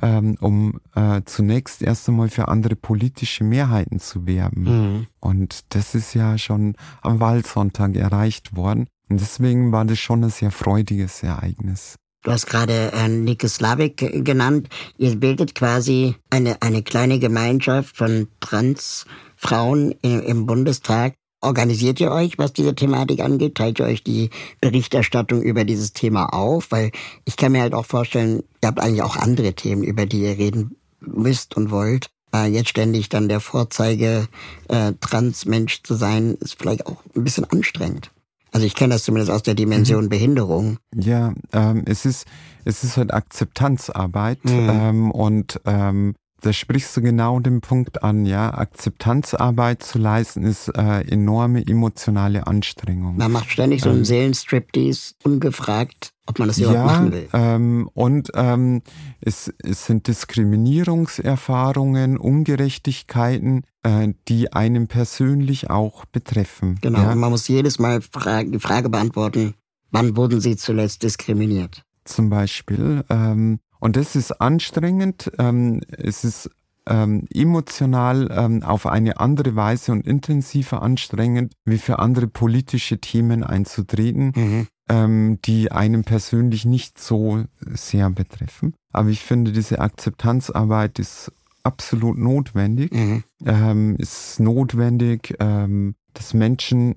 ähm, um äh, zunächst erst einmal für andere politische Mehrheiten zu werben. Mhm. Und das ist ja schon am Wahlsonntag erreicht worden. Und deswegen war das schon ein sehr freudiges Ereignis. Du hast gerade äh, Nyke Slavik genannt. Ihr bildet quasi eine, eine kleine Gemeinschaft von Transfrauen im, im Bundestag. Organisiert ihr euch, was diese Thematik angeht? Teilt ihr euch die Berichterstattung über dieses Thema auf? Weil ich kann mir halt auch vorstellen, ihr habt eigentlich auch andere Themen, über die ihr reden müsst und wollt. Äh, jetzt ständig dann der Vorzeige, äh, Transmensch zu sein, ist vielleicht auch ein bisschen anstrengend. Also ich kenne das zumindest aus der Dimension mhm. Behinderung. Ja, ähm, es ist es ist halt Akzeptanzarbeit mhm. ähm, und ähm, da sprichst du genau den Punkt an, ja. Akzeptanzarbeit zu leisten ist äh, enorme emotionale Anstrengung. Man macht ständig so einen ähm, Seelenstriptease, ungefragt, ob man das überhaupt ja, machen will. Ähm, und ähm, es, es sind Diskriminierungserfahrungen, Ungerechtigkeiten, äh, die einen persönlich auch betreffen. Genau, ja? Man muss jedes Mal fra- die Frage beantworten, wann wurden sie zuletzt diskriminiert? Zum Beispiel, ähm, und das ist anstrengend, ähm, es ist ähm, emotional ähm, auf eine andere Weise und intensiver anstrengend, wie für andere politische Themen einzutreten, mhm. ähm, die einen persönlich nicht so sehr betreffen. Aber ich finde, diese Akzeptanzarbeit ist absolut notwendig. Mhm. Ähm, es ist notwendig, ähm, dass Menschen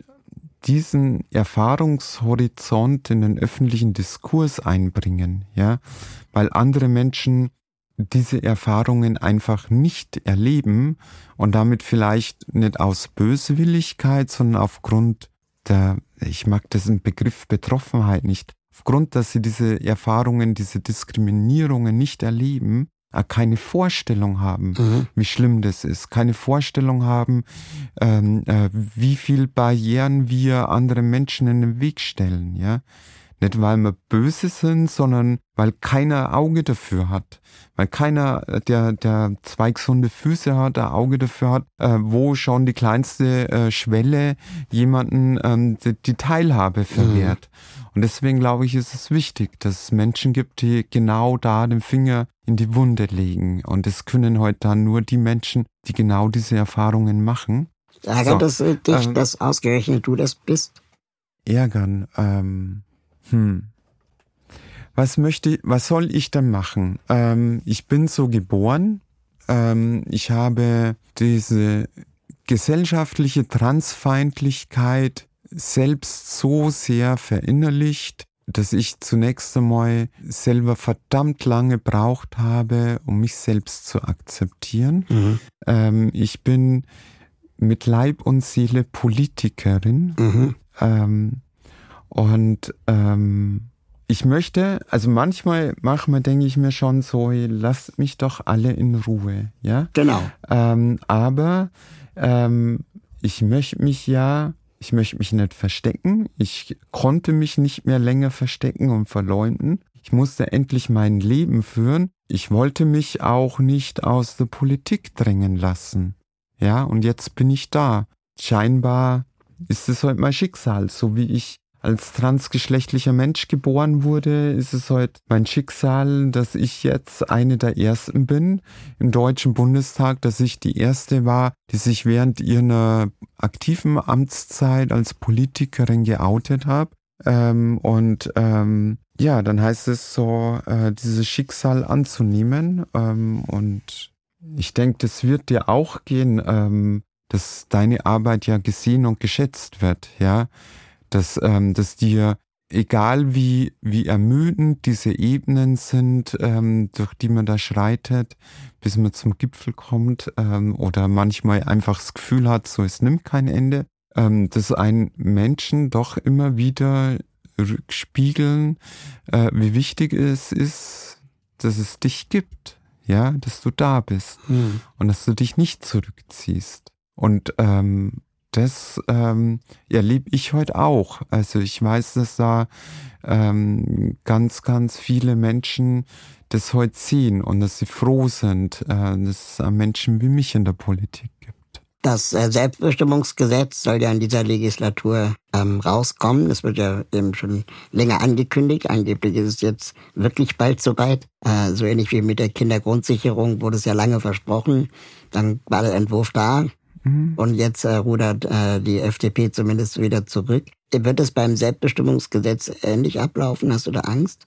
diesen Erfahrungshorizont in den öffentlichen Diskurs einbringen, ja, weil andere Menschen diese Erfahrungen einfach nicht erleben und damit vielleicht nicht aus Böswilligkeit, sondern aufgrund der, ich mag diesen Begriff Betroffenheit nicht, aufgrund, dass sie diese Erfahrungen, diese Diskriminierungen nicht erleben, keine Vorstellung haben, mhm. wie schlimm das ist, keine Vorstellung haben, ähm, äh, wie viel Barrieren wir anderen Menschen in den Weg stellen, ja. Nicht, weil wir böse sind, sondern weil keiner Auge dafür hat. Weil keiner, der, der zwei gesunde Füße hat, ein Auge dafür hat, äh, wo schon die kleinste äh, Schwelle jemanden ähm, die, die Teilhabe verwehrt. Mhm. Und deswegen glaube ich, ist es wichtig, dass es Menschen gibt, die genau da den Finger in die Wunde legen. Und das können heute dann nur die Menschen, die genau diese Erfahrungen machen. Ärgert so, es äh, dich, ähm, dass ausgerechnet du das bist? Ärgern, ähm... Hm. Was möchte, was soll ich denn machen? Ähm, ich bin so geboren. Ähm, ich habe diese gesellschaftliche Transfeindlichkeit selbst so sehr verinnerlicht, dass ich zunächst einmal selber verdammt lange gebraucht habe, um mich selbst zu akzeptieren. Mhm. Ähm, ich bin mit Leib und Seele Politikerin. Mhm. Ähm, Und ähm, ich möchte, also manchmal manchmal denke ich mir schon so, hey, lasst mich doch alle in Ruhe, ja? Genau. Ähm, aber ähm, ich möchte mich ja, ich möchte mich nicht verstecken. Ich konnte mich nicht mehr länger verstecken und verleumden. Ich musste endlich mein Leben führen. Ich wollte mich auch nicht aus der Politik drängen lassen, ja? Und jetzt bin ich da. Scheinbar ist es halt mein Schicksal, so wie ich als transgeschlechtlicher Mensch geboren wurde, ist es heute mein Schicksal, dass ich jetzt eine der Ersten bin im Deutschen Bundestag, dass ich die Erste war, die sich während ihrer aktiven Amtszeit als Politikerin geoutet habe. Ähm, und ähm, ja, dann heißt es so, äh, dieses Schicksal anzunehmen. Ähm, und ich denke, das wird dir auch gehen, ähm, dass deine Arbeit ja gesehen und geschätzt wird, ja. Dass, ähm, dass dir, egal wie, wie ermüdend diese Ebenen sind, ähm, durch die man da schreitet, bis man zum Gipfel kommt, ähm, oder manchmal einfach das Gefühl hat, so es nimmt kein Ende, ähm, dass einen Menschen doch immer wieder rückspiegeln, äh, wie wichtig es ist, dass es dich gibt, ja, dass du da bist, mhm, und dass du dich nicht zurückziehst. Und ähm, Das ähm, erlebe ich heute auch. Also ich weiß, dass da ähm, ganz, ganz viele Menschen das heute sehen und dass sie froh sind, äh, dass es Menschen wie mich in der Politik gibt. Das äh, Selbstbestimmungsgesetz soll ja in dieser Legislatur ähm, rauskommen. Das wird ja eben schon länger angekündigt. Angeblich ist es jetzt wirklich bald soweit. Äh, so ähnlich wie mit der Kindergrundsicherung wurde es ja lange versprochen. Dann war der Entwurf da. Und jetzt äh, rudert äh, die F D P zumindest wieder zurück. Wird es beim Selbstbestimmungsgesetz ähnlich ablaufen? Hast du da Angst?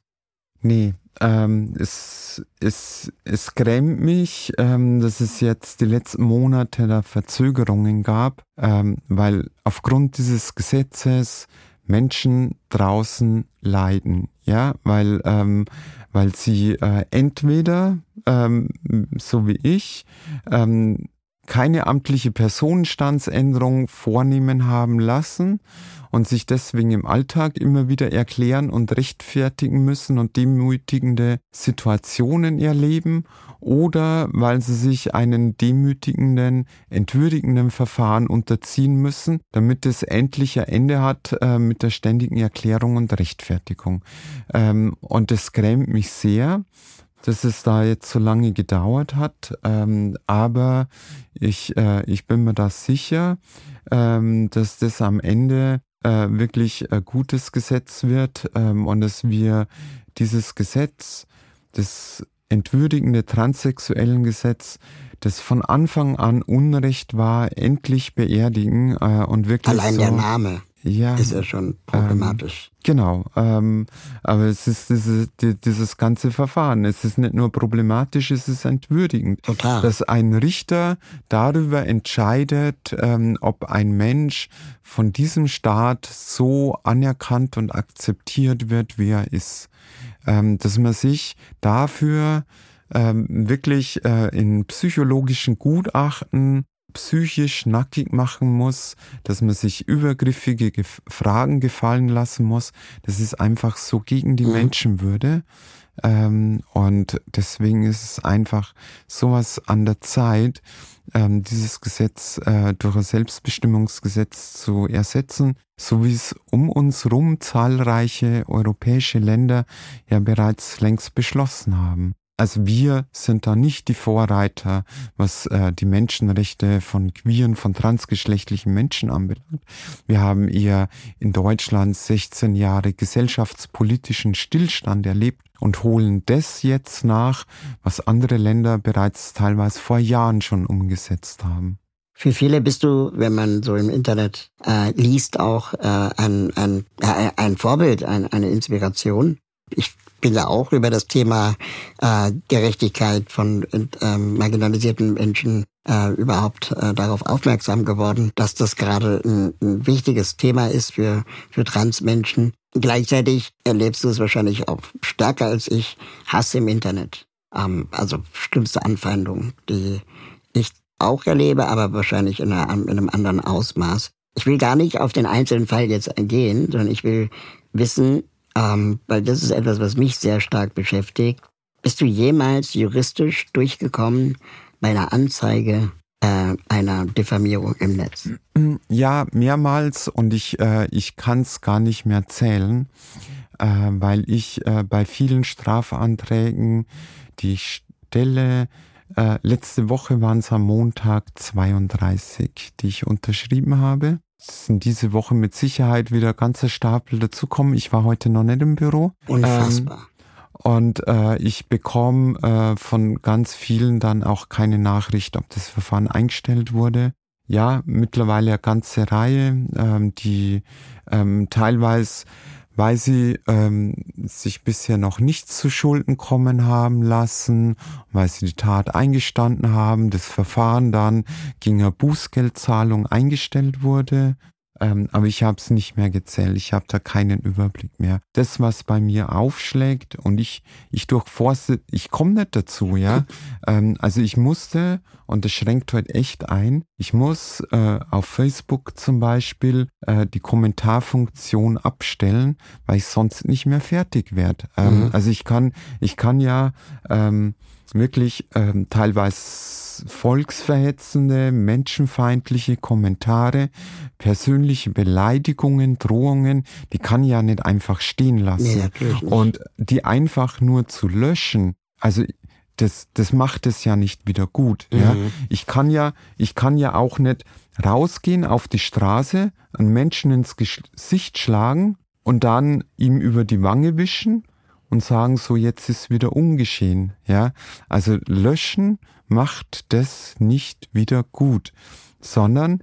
Nee, ähm, es, es, es grämt mich, ähm, dass es jetzt die letzten Monate da Verzögerungen gab, ähm, weil aufgrund dieses Gesetzes Menschen draußen leiden, ja, weil, ähm, weil sie äh, entweder, ähm, so wie ich, ähm, keine amtliche Personenstandsänderung vornehmen haben lassen und sich deswegen im Alltag immer wieder erklären und rechtfertigen müssen und demütigende Situationen erleben, oder weil sie sich einem demütigenden, entwürdigenden Verfahren unterziehen müssen, damit es endlich ein Ende hat äh, mit der ständigen Erklärung und Rechtfertigung. Ähm, und das grämt mich sehr, dass es da jetzt so lange gedauert hat, ähm, aber ich, äh, ich bin mir da sicher, ähm, dass das am Ende äh, wirklich ein gutes Gesetz wird, ähm, und dass wir dieses Gesetz, das entwürdigende transsexuellen Gesetz, das von Anfang an Unrecht war, endlich beerdigen äh, und wirklich allein so, der Name. Ja, ist ja schon problematisch. Ähm, genau, ähm, aber es ist dieses, dieses ganze Verfahren, es ist nicht nur problematisch, es ist entwürdigend. Total. Dass ein Richter darüber entscheidet, ähm, ob ein Mensch von diesem Staat so anerkannt und akzeptiert wird, wie er ist. Ähm, dass man sich dafür ähm, wirklich äh, in psychologischen Gutachten psychisch nackig machen muss, dass man sich übergriffige Gef- Fragen gefallen lassen muss. Das ist einfach so gegen die mhm. Menschenwürde. Ähm, und deswegen ist es einfach sowas an der Zeit, ähm, dieses Gesetz äh, durch ein Selbstbestimmungsgesetz zu ersetzen, so wie es um uns rum zahlreiche europäische Länder ja bereits längst beschlossen haben. Also wir sind da nicht die Vorreiter, was äh, die Menschenrechte von queeren, von transgeschlechtlichen Menschen anbelangt. Wir haben eher in Deutschland sechzehn Jahre gesellschaftspolitischen Stillstand erlebt und holen das jetzt nach, was andere Länder bereits teilweise vor Jahren schon umgesetzt haben. Für viele bist du, wenn man so im Internet äh, liest, auch äh, ein, ein, äh, ein Vorbild, ein, eine Inspiration. Ich bin da auch über das Thema äh, Gerechtigkeit von äh, marginalisierten Menschen äh, überhaupt äh, darauf aufmerksam geworden, dass das gerade ein, ein wichtiges Thema ist für, für Transmenschen. Gleichzeitig erlebst du es wahrscheinlich auch stärker als ich, Hass im Internet. Ähm, also schlimmste Anfeindungen, die ich auch erlebe, aber wahrscheinlich in, einer, in einem anderen Ausmaß. Ich will gar nicht auf den einzelnen Fall jetzt eingehen, sondern ich will wissen, Ähm, weil das ist etwas, was mich sehr stark beschäftigt. Bist du jemals juristisch durchgekommen bei einer Anzeige äh, einer Diffamierung im Netz? Ja, mehrmals und ich, äh, ich kann es gar nicht mehr zählen, äh, weil ich äh, bei vielen Strafanträgen, die ich stelle, äh, letzte Woche waren es am Montag zweiunddreißig, die ich unterschrieben habe. Es sind diese Woche mit Sicherheit wieder ganzer Stapel dazukommen. Ich war heute noch nicht im Büro. Unfassbar. Ähm, und äh, ich bekomme äh, von ganz vielen dann auch keine Nachricht, ob das Verfahren eingestellt wurde. Ja, mittlerweile eine ganze Reihe, ähm, die ähm, teilweise, weil sie ähm, sich bisher noch nichts zu Schulden kommen haben lassen, weil sie die Tat eingestanden haben, das Verfahren dann gegen eine Bußgeldzahlung eingestellt wurde. Ähm, aber ich habe es nicht mehr gezählt, ich habe da keinen Überblick mehr. Das, was bei mir aufschlägt und ich ich durchforste, ich komme nicht dazu, ja. ähm, also ich musste, und das schränkt heute echt ein, ich muss äh, auf Facebook zum Beispiel äh, die Kommentarfunktion abstellen, weil ich sonst nicht mehr fertig werde. Ähm, mhm. Also ich kann ich kann ja ähm, wirklich ähm, teilweise volksverhetzende, menschenfeindliche Kommentare, persönliche Beleidigungen, Drohungen, die kann ich ja nicht einfach stehen lassen. Nee, natürlich nicht. Und die einfach nur zu löschen, also das, das macht es ja nicht wieder gut. Mhm. Ja. Ich kann ja, ich kann ja auch nicht rausgehen auf die Straße, einen Menschen ins Gesicht schlagen und dann ihm über die Wange wischen und sagen so, jetzt ist wieder ungeschehen, ja. Also löschen macht das nicht wieder gut, sondern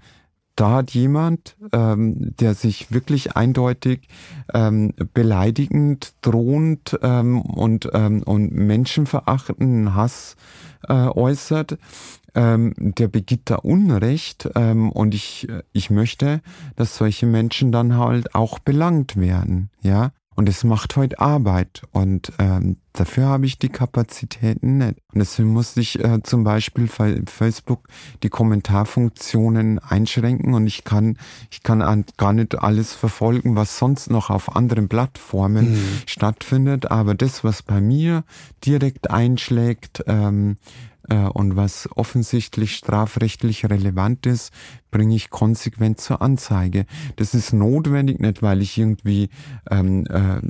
da hat jemand, ähm, der sich wirklich eindeutig ähm, beleidigend, drohend ähm, und, ähm, und menschenverachtenden Hass äh, äußert, ähm, der begeht da Unrecht ähm, und ich, ich möchte, dass solche Menschen dann halt auch belangt werden, ja. Und es macht heute Arbeit und ähm, dafür habe ich die Kapazitäten nicht. Und deswegen musste ich äh, zum Beispiel bei Facebook die Kommentarfunktionen einschränken und ich kann ich kann an, gar nicht alles verfolgen, was sonst noch auf anderen Plattformen mhm. stattfindet. Aber das, was bei mir direkt einschlägt ähm, äh, und was offensichtlich strafrechtlich relevant ist, bringe ich konsequent zur Anzeige. Das ist notwendig, nicht weil ich irgendwie ähm, äh,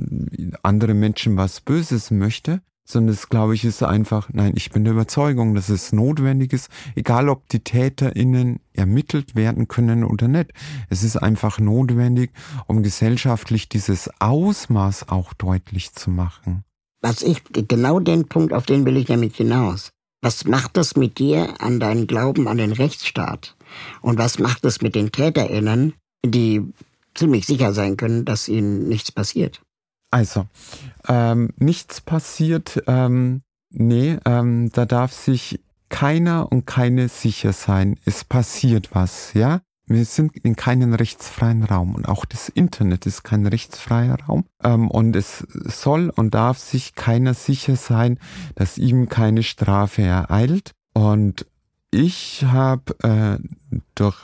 andere Menschen was Böses möchte, sondern das, glaube ich, ist einfach, nein, ich bin der Überzeugung, dass es notwendig ist, egal ob die TäterInnen ermittelt werden können oder nicht. Es ist einfach notwendig, um gesellschaftlich dieses Ausmaß auch deutlich zu machen. Was ich, genau den Punkt, auf den will ich nämlich hinaus. Was macht das mit dir an deinen Glauben an den Rechtsstaat? Und was macht es mit den TäterInnen, die ziemlich sicher sein können, dass ihnen nichts passiert? Also, ähm, nichts passiert, ähm, nee, ähm, da darf sich keiner und keine sicher sein. Es passiert was, ja? Wir sind in keinem rechtsfreien Raum und auch das Internet ist kein rechtsfreier Raum. Ähm, und es soll und darf sich keiner sicher sein, dass ihm keine Strafe ereilt. Und Ich habe äh, durch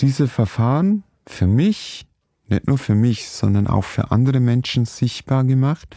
diese Verfahren für mich, nicht nur für mich, sondern auch für andere Menschen sichtbar gemacht,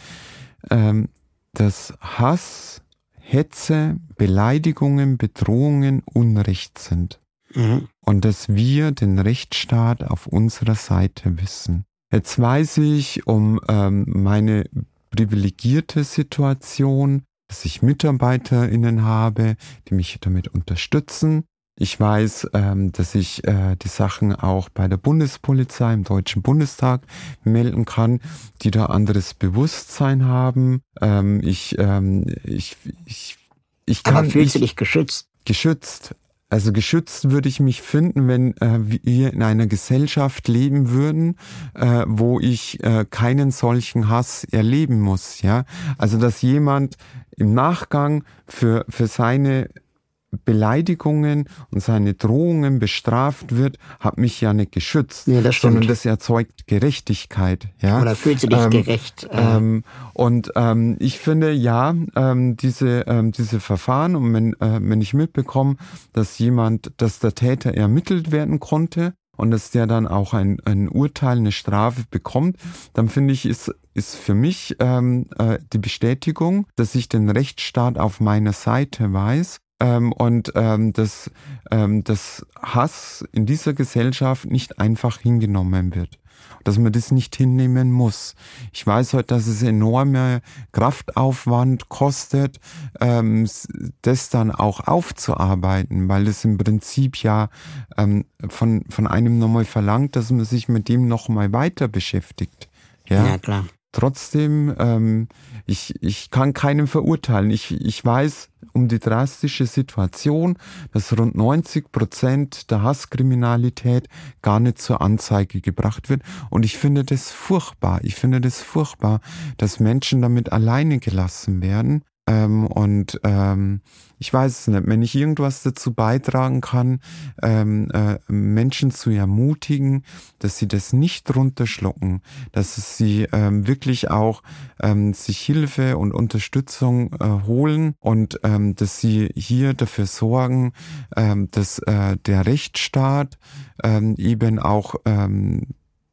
ähm, dass Hass, Hetze, Beleidigungen, Bedrohungen Unrecht sind. Mhm. Und dass wir den Rechtsstaat auf unserer Seite wissen. Jetzt weiß ich um ähm, meine privilegierte Situation, dass ich MitarbeiterInnen habe, die mich damit unterstützen. Ich weiß, ähm, dass ich äh, die Sachen auch bei der Bundespolizei im Deutschen Bundestag melden kann, die da anderes Bewusstsein haben. Ähm, ich, ähm, ich, ich, ich kann... Aber fühlst ich, du dich geschützt? Geschützt. Also geschützt würde ich mich finden, wenn äh, wir in einer Gesellschaft leben würden, äh, wo ich äh, keinen solchen Hass erleben muss. Ja, also dass jemand im Nachgang für für seine Beleidigungen und seine Drohungen bestraft wird, hat mich ja nicht geschützt, ja, das sondern das erzeugt Gerechtigkeit. Ja? Oder fühlst du dich ähm, gerecht? Äh. Ähm, und ähm, ich finde, ja, ähm, diese, ähm, diese Verfahren, und wenn, äh, wenn ich mitbekomme, dass jemand, dass der Täter ermittelt werden konnte und dass der dann auch ein, ein Urteil, eine Strafe bekommt, dann finde ich, ist ist für mich ähm, äh, die Bestätigung, dass ich den Rechtsstaat auf meiner Seite weiß. Ähm, und ähm, dass, ähm, dass Hass in dieser Gesellschaft nicht einfach hingenommen wird, dass man das nicht hinnehmen muss. Ich weiß heute, dass es enorme Kraftaufwand kostet, ähm, das dann auch aufzuarbeiten, weil es im Prinzip ja ähm, von, von einem nochmal verlangt, dass man sich mit dem nochmal weiter beschäftigt. Ja, ja klar. Trotzdem, ähm, ich, ich kann keinen verurteilen. Ich, ich weiß um die drastische Situation, dass rund neunzig Prozent der Hasskriminalität gar nicht zur Anzeige gebracht wird. Und ich finde das furchtbar. Ich finde das furchtbar, dass Menschen damit alleine gelassen werden. Ähm, und ähm, ich weiß es nicht, wenn ich irgendwas dazu beitragen kann, ähm, äh, Menschen zu ermutigen, dass sie das nicht runterschlucken, dass sie ähm, wirklich auch ähm, sich Hilfe und Unterstützung äh, holen und ähm, dass sie hier dafür sorgen, ähm, dass äh, der Rechtsstaat ähm, eben auch ähm,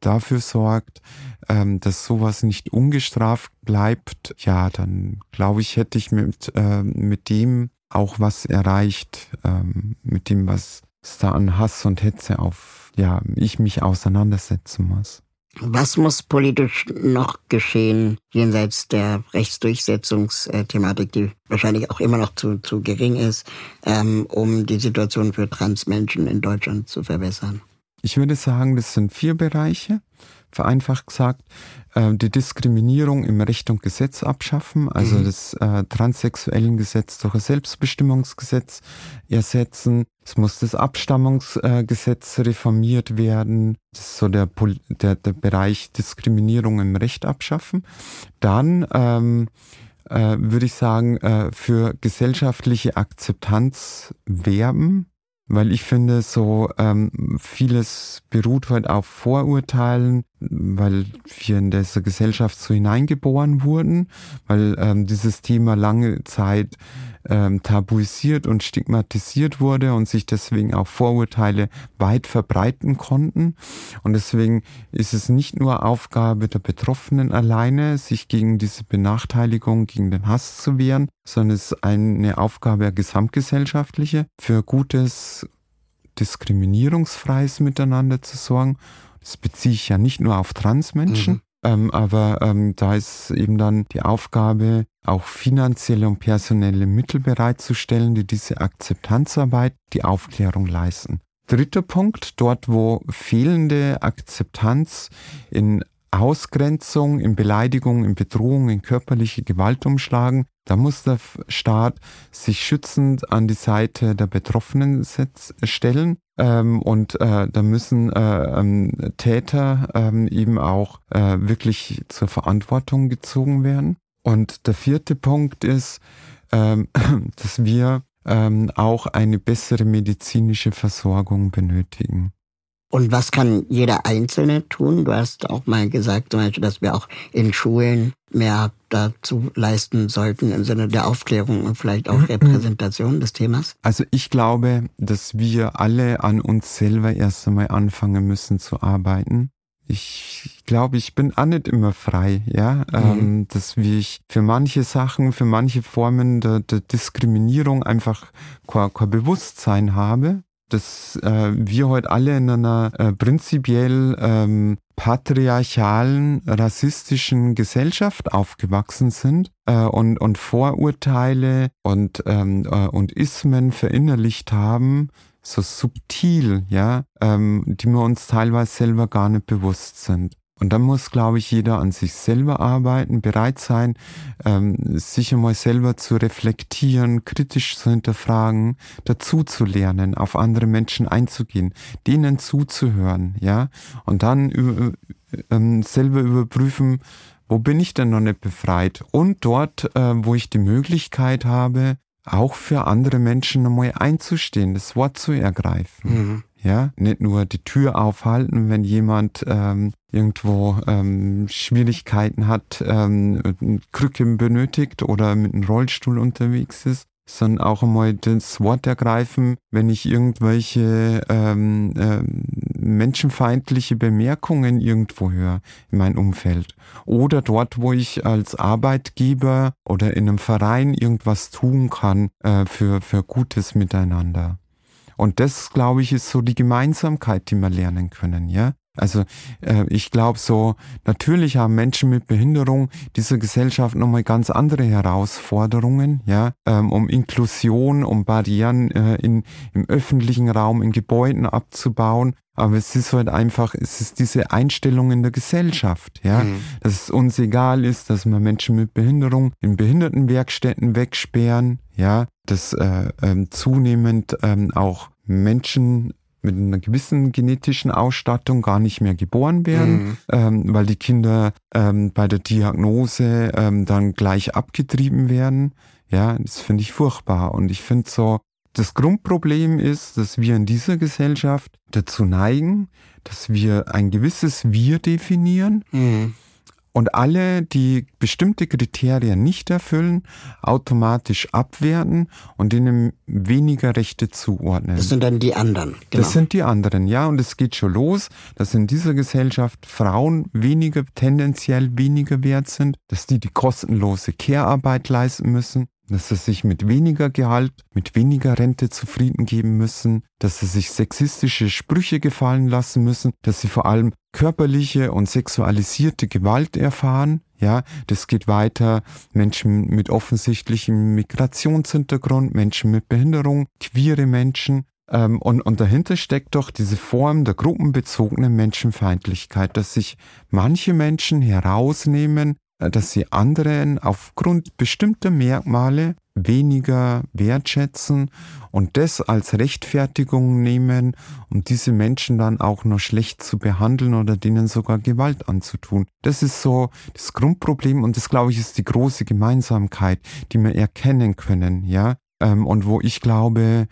dafür sorgt, ähm, dass sowas nicht ungestraft bleibt, ja, dann glaube ich, hätte ich mit, äh, mit dem auch was erreicht, ähm, mit dem, was da an Hass und Hetze auf, ja, ich mich auseinandersetzen muss. Was muss politisch noch geschehen, jenseits der Rechtsdurchsetzungsthematik, die wahrscheinlich auch immer noch zu, zu gering ist, ähm, um die Situation für Transmenschen in Deutschland zu verbessern? Ich würde sagen, das sind vier Bereiche, vereinfacht gesagt, die Diskriminierung im Recht und Gesetz abschaffen, also mhm. das äh, transsexuellen Gesetz durch das Selbstbestimmungsgesetz ersetzen. Es muss das Abstammungsgesetz reformiert werden. Das ist so der, der, der Bereich Diskriminierung im Recht abschaffen. Dann ähm, äh, würde ich sagen, äh, für gesellschaftliche Akzeptanz werben. Weil ich finde, so ähm, vieles beruht halt auf Vorurteilen, weil wir in dieser Gesellschaft so hineingeboren wurden, weil ähm, dieses Thema lange Zeit ähm, tabuisiert und stigmatisiert wurde und sich deswegen auch Vorurteile weit verbreiten konnten. Und deswegen ist es nicht nur Aufgabe der Betroffenen alleine, sich gegen diese Benachteiligung, gegen den Hass zu wehren, sondern es ist eine Aufgabe der gesamtgesellschaftliche, für gutes, diskriminierungsfreies Miteinander zu sorgen. Das beziehe ich ja nicht nur auf Transmenschen, mhm. ähm, aber ähm, da ist eben dann die Aufgabe, auch finanzielle und personelle Mittel bereitzustellen, die diese Akzeptanzarbeit, die Aufklärung leisten. Dritter Punkt, dort wo fehlende Akzeptanz in Ausgrenzung, in Beleidigung, in Bedrohung, in körperliche Gewalt umschlagen, da muss der Staat sich schützend an die Seite der Betroffenen stellen. Ähm, und äh, da müssen äh, ähm, Täter ähm, eben auch äh, wirklich zur Verantwortung gezogen werden. Und der vierte Punkt ist, ähm, dass wir ähm, auch eine bessere medizinische Versorgung benötigen. Und was kann jeder Einzelne tun? Du hast auch mal gesagt, zum Beispiel, dass wir auch in Schulen mehr dazu leisten sollten im Sinne der Aufklärung und vielleicht auch Repräsentation des Themas. Also ich glaube, dass wir alle an uns selber erst einmal anfangen müssen zu arbeiten. Ich glaube, ich bin auch nicht immer frei, ja, mhm. ähm, dass ich für manche Sachen, für manche Formen der, der Diskriminierung einfach kein, kein Bewusstsein habe, dass äh, wir heute alle in einer äh, prinzipiell ähm, patriarchalen, rassistischen Gesellschaft aufgewachsen sind äh, und, und Vorurteile und, ähm, äh, und Ismen verinnerlicht haben, so subtil, ja, ähm, die wir uns teilweise selber gar nicht bewusst sind. Und dann muss, glaube ich, jeder an sich selber arbeiten, bereit sein, ähm, sich einmal selber zu reflektieren, kritisch zu hinterfragen, dazu zu lernen, auf andere Menschen einzugehen, denen zuzuhören, ja, und dann über, ähm, selber überprüfen, wo bin ich denn noch nicht befreit? Und dort, äh, wo ich die Möglichkeit habe, auch für andere Menschen nochmal einzustehen, das Wort zu ergreifen. Mhm. Ja, nicht nur die Tür aufhalten, wenn jemand ähm, irgendwo ähm, Schwierigkeiten hat, ähm, Krücken benötigt oder mit einem Rollstuhl unterwegs ist, sondern auch einmal das Wort ergreifen, wenn ich irgendwelche ähm, ähm, menschenfeindliche Bemerkungen irgendwo höre in meinem Umfeld. Oder dort, wo ich als Arbeitgeber oder in einem Verein irgendwas tun kann äh, für, für Gutes miteinander. Und das, glaube ich, ist so die Gemeinsamkeit, die wir lernen können, ja. Also äh, ich glaube so, natürlich haben Menschen mit Behinderung dieser Gesellschaft nochmal ganz andere Herausforderungen, ja, ähm, um Inklusion, um Barrieren äh, in, im öffentlichen Raum, in Gebäuden abzubauen. Aber es ist halt einfach, es ist diese Einstellung in der Gesellschaft, ja, mhm. dass es uns egal ist, dass wir Menschen mit Behinderung in Behindertenwerkstätten wegsperren, ja, dass äh, ähm, zunehmend ähm, auch Menschen mit einer gewissen genetischen Ausstattung gar nicht mehr geboren werden, mhm. ähm, weil die Kinder ähm, bei der Diagnose ähm, dann gleich abgetrieben werden. Ja, das finde ich furchtbar. Und ich finde so, das Grundproblem ist, dass wir in dieser Gesellschaft dazu neigen, dass wir ein gewisses Wir definieren mhm. und alle, die bestimmte Kriterien nicht erfüllen, automatisch abwerten und denen weniger Rechte zuordnen. Das sind dann die anderen. Genau. Das sind die anderen, ja. Und es geht schon los, dass in dieser Gesellschaft Frauen weniger, tendenziell weniger wert sind, dass die die kostenlose Care-Arbeit leisten müssen, dass sie sich mit weniger Gehalt, mit weniger Rente zufrieden geben müssen, dass sie sich sexistische Sprüche gefallen lassen müssen, dass sie vor allem körperliche und sexualisierte Gewalt erfahren. Ja, das geht weiter. Menschen mit offensichtlichem Migrationshintergrund, Menschen mit Behinderung, queere Menschen. Ähm, und, und dahinter steckt doch diese Form der gruppenbezogenen Menschenfeindlichkeit, dass sich manche Menschen herausnehmen, dass sie anderen aufgrund bestimmter Merkmale weniger wertschätzen und das als Rechtfertigung nehmen, um diese Menschen dann auch noch schlecht zu behandeln oder denen sogar Gewalt anzutun. Das ist so das Grundproblem und das, glaube ich, ist die große Gemeinsamkeit, die wir erkennen können, ja, und wo ich glaube,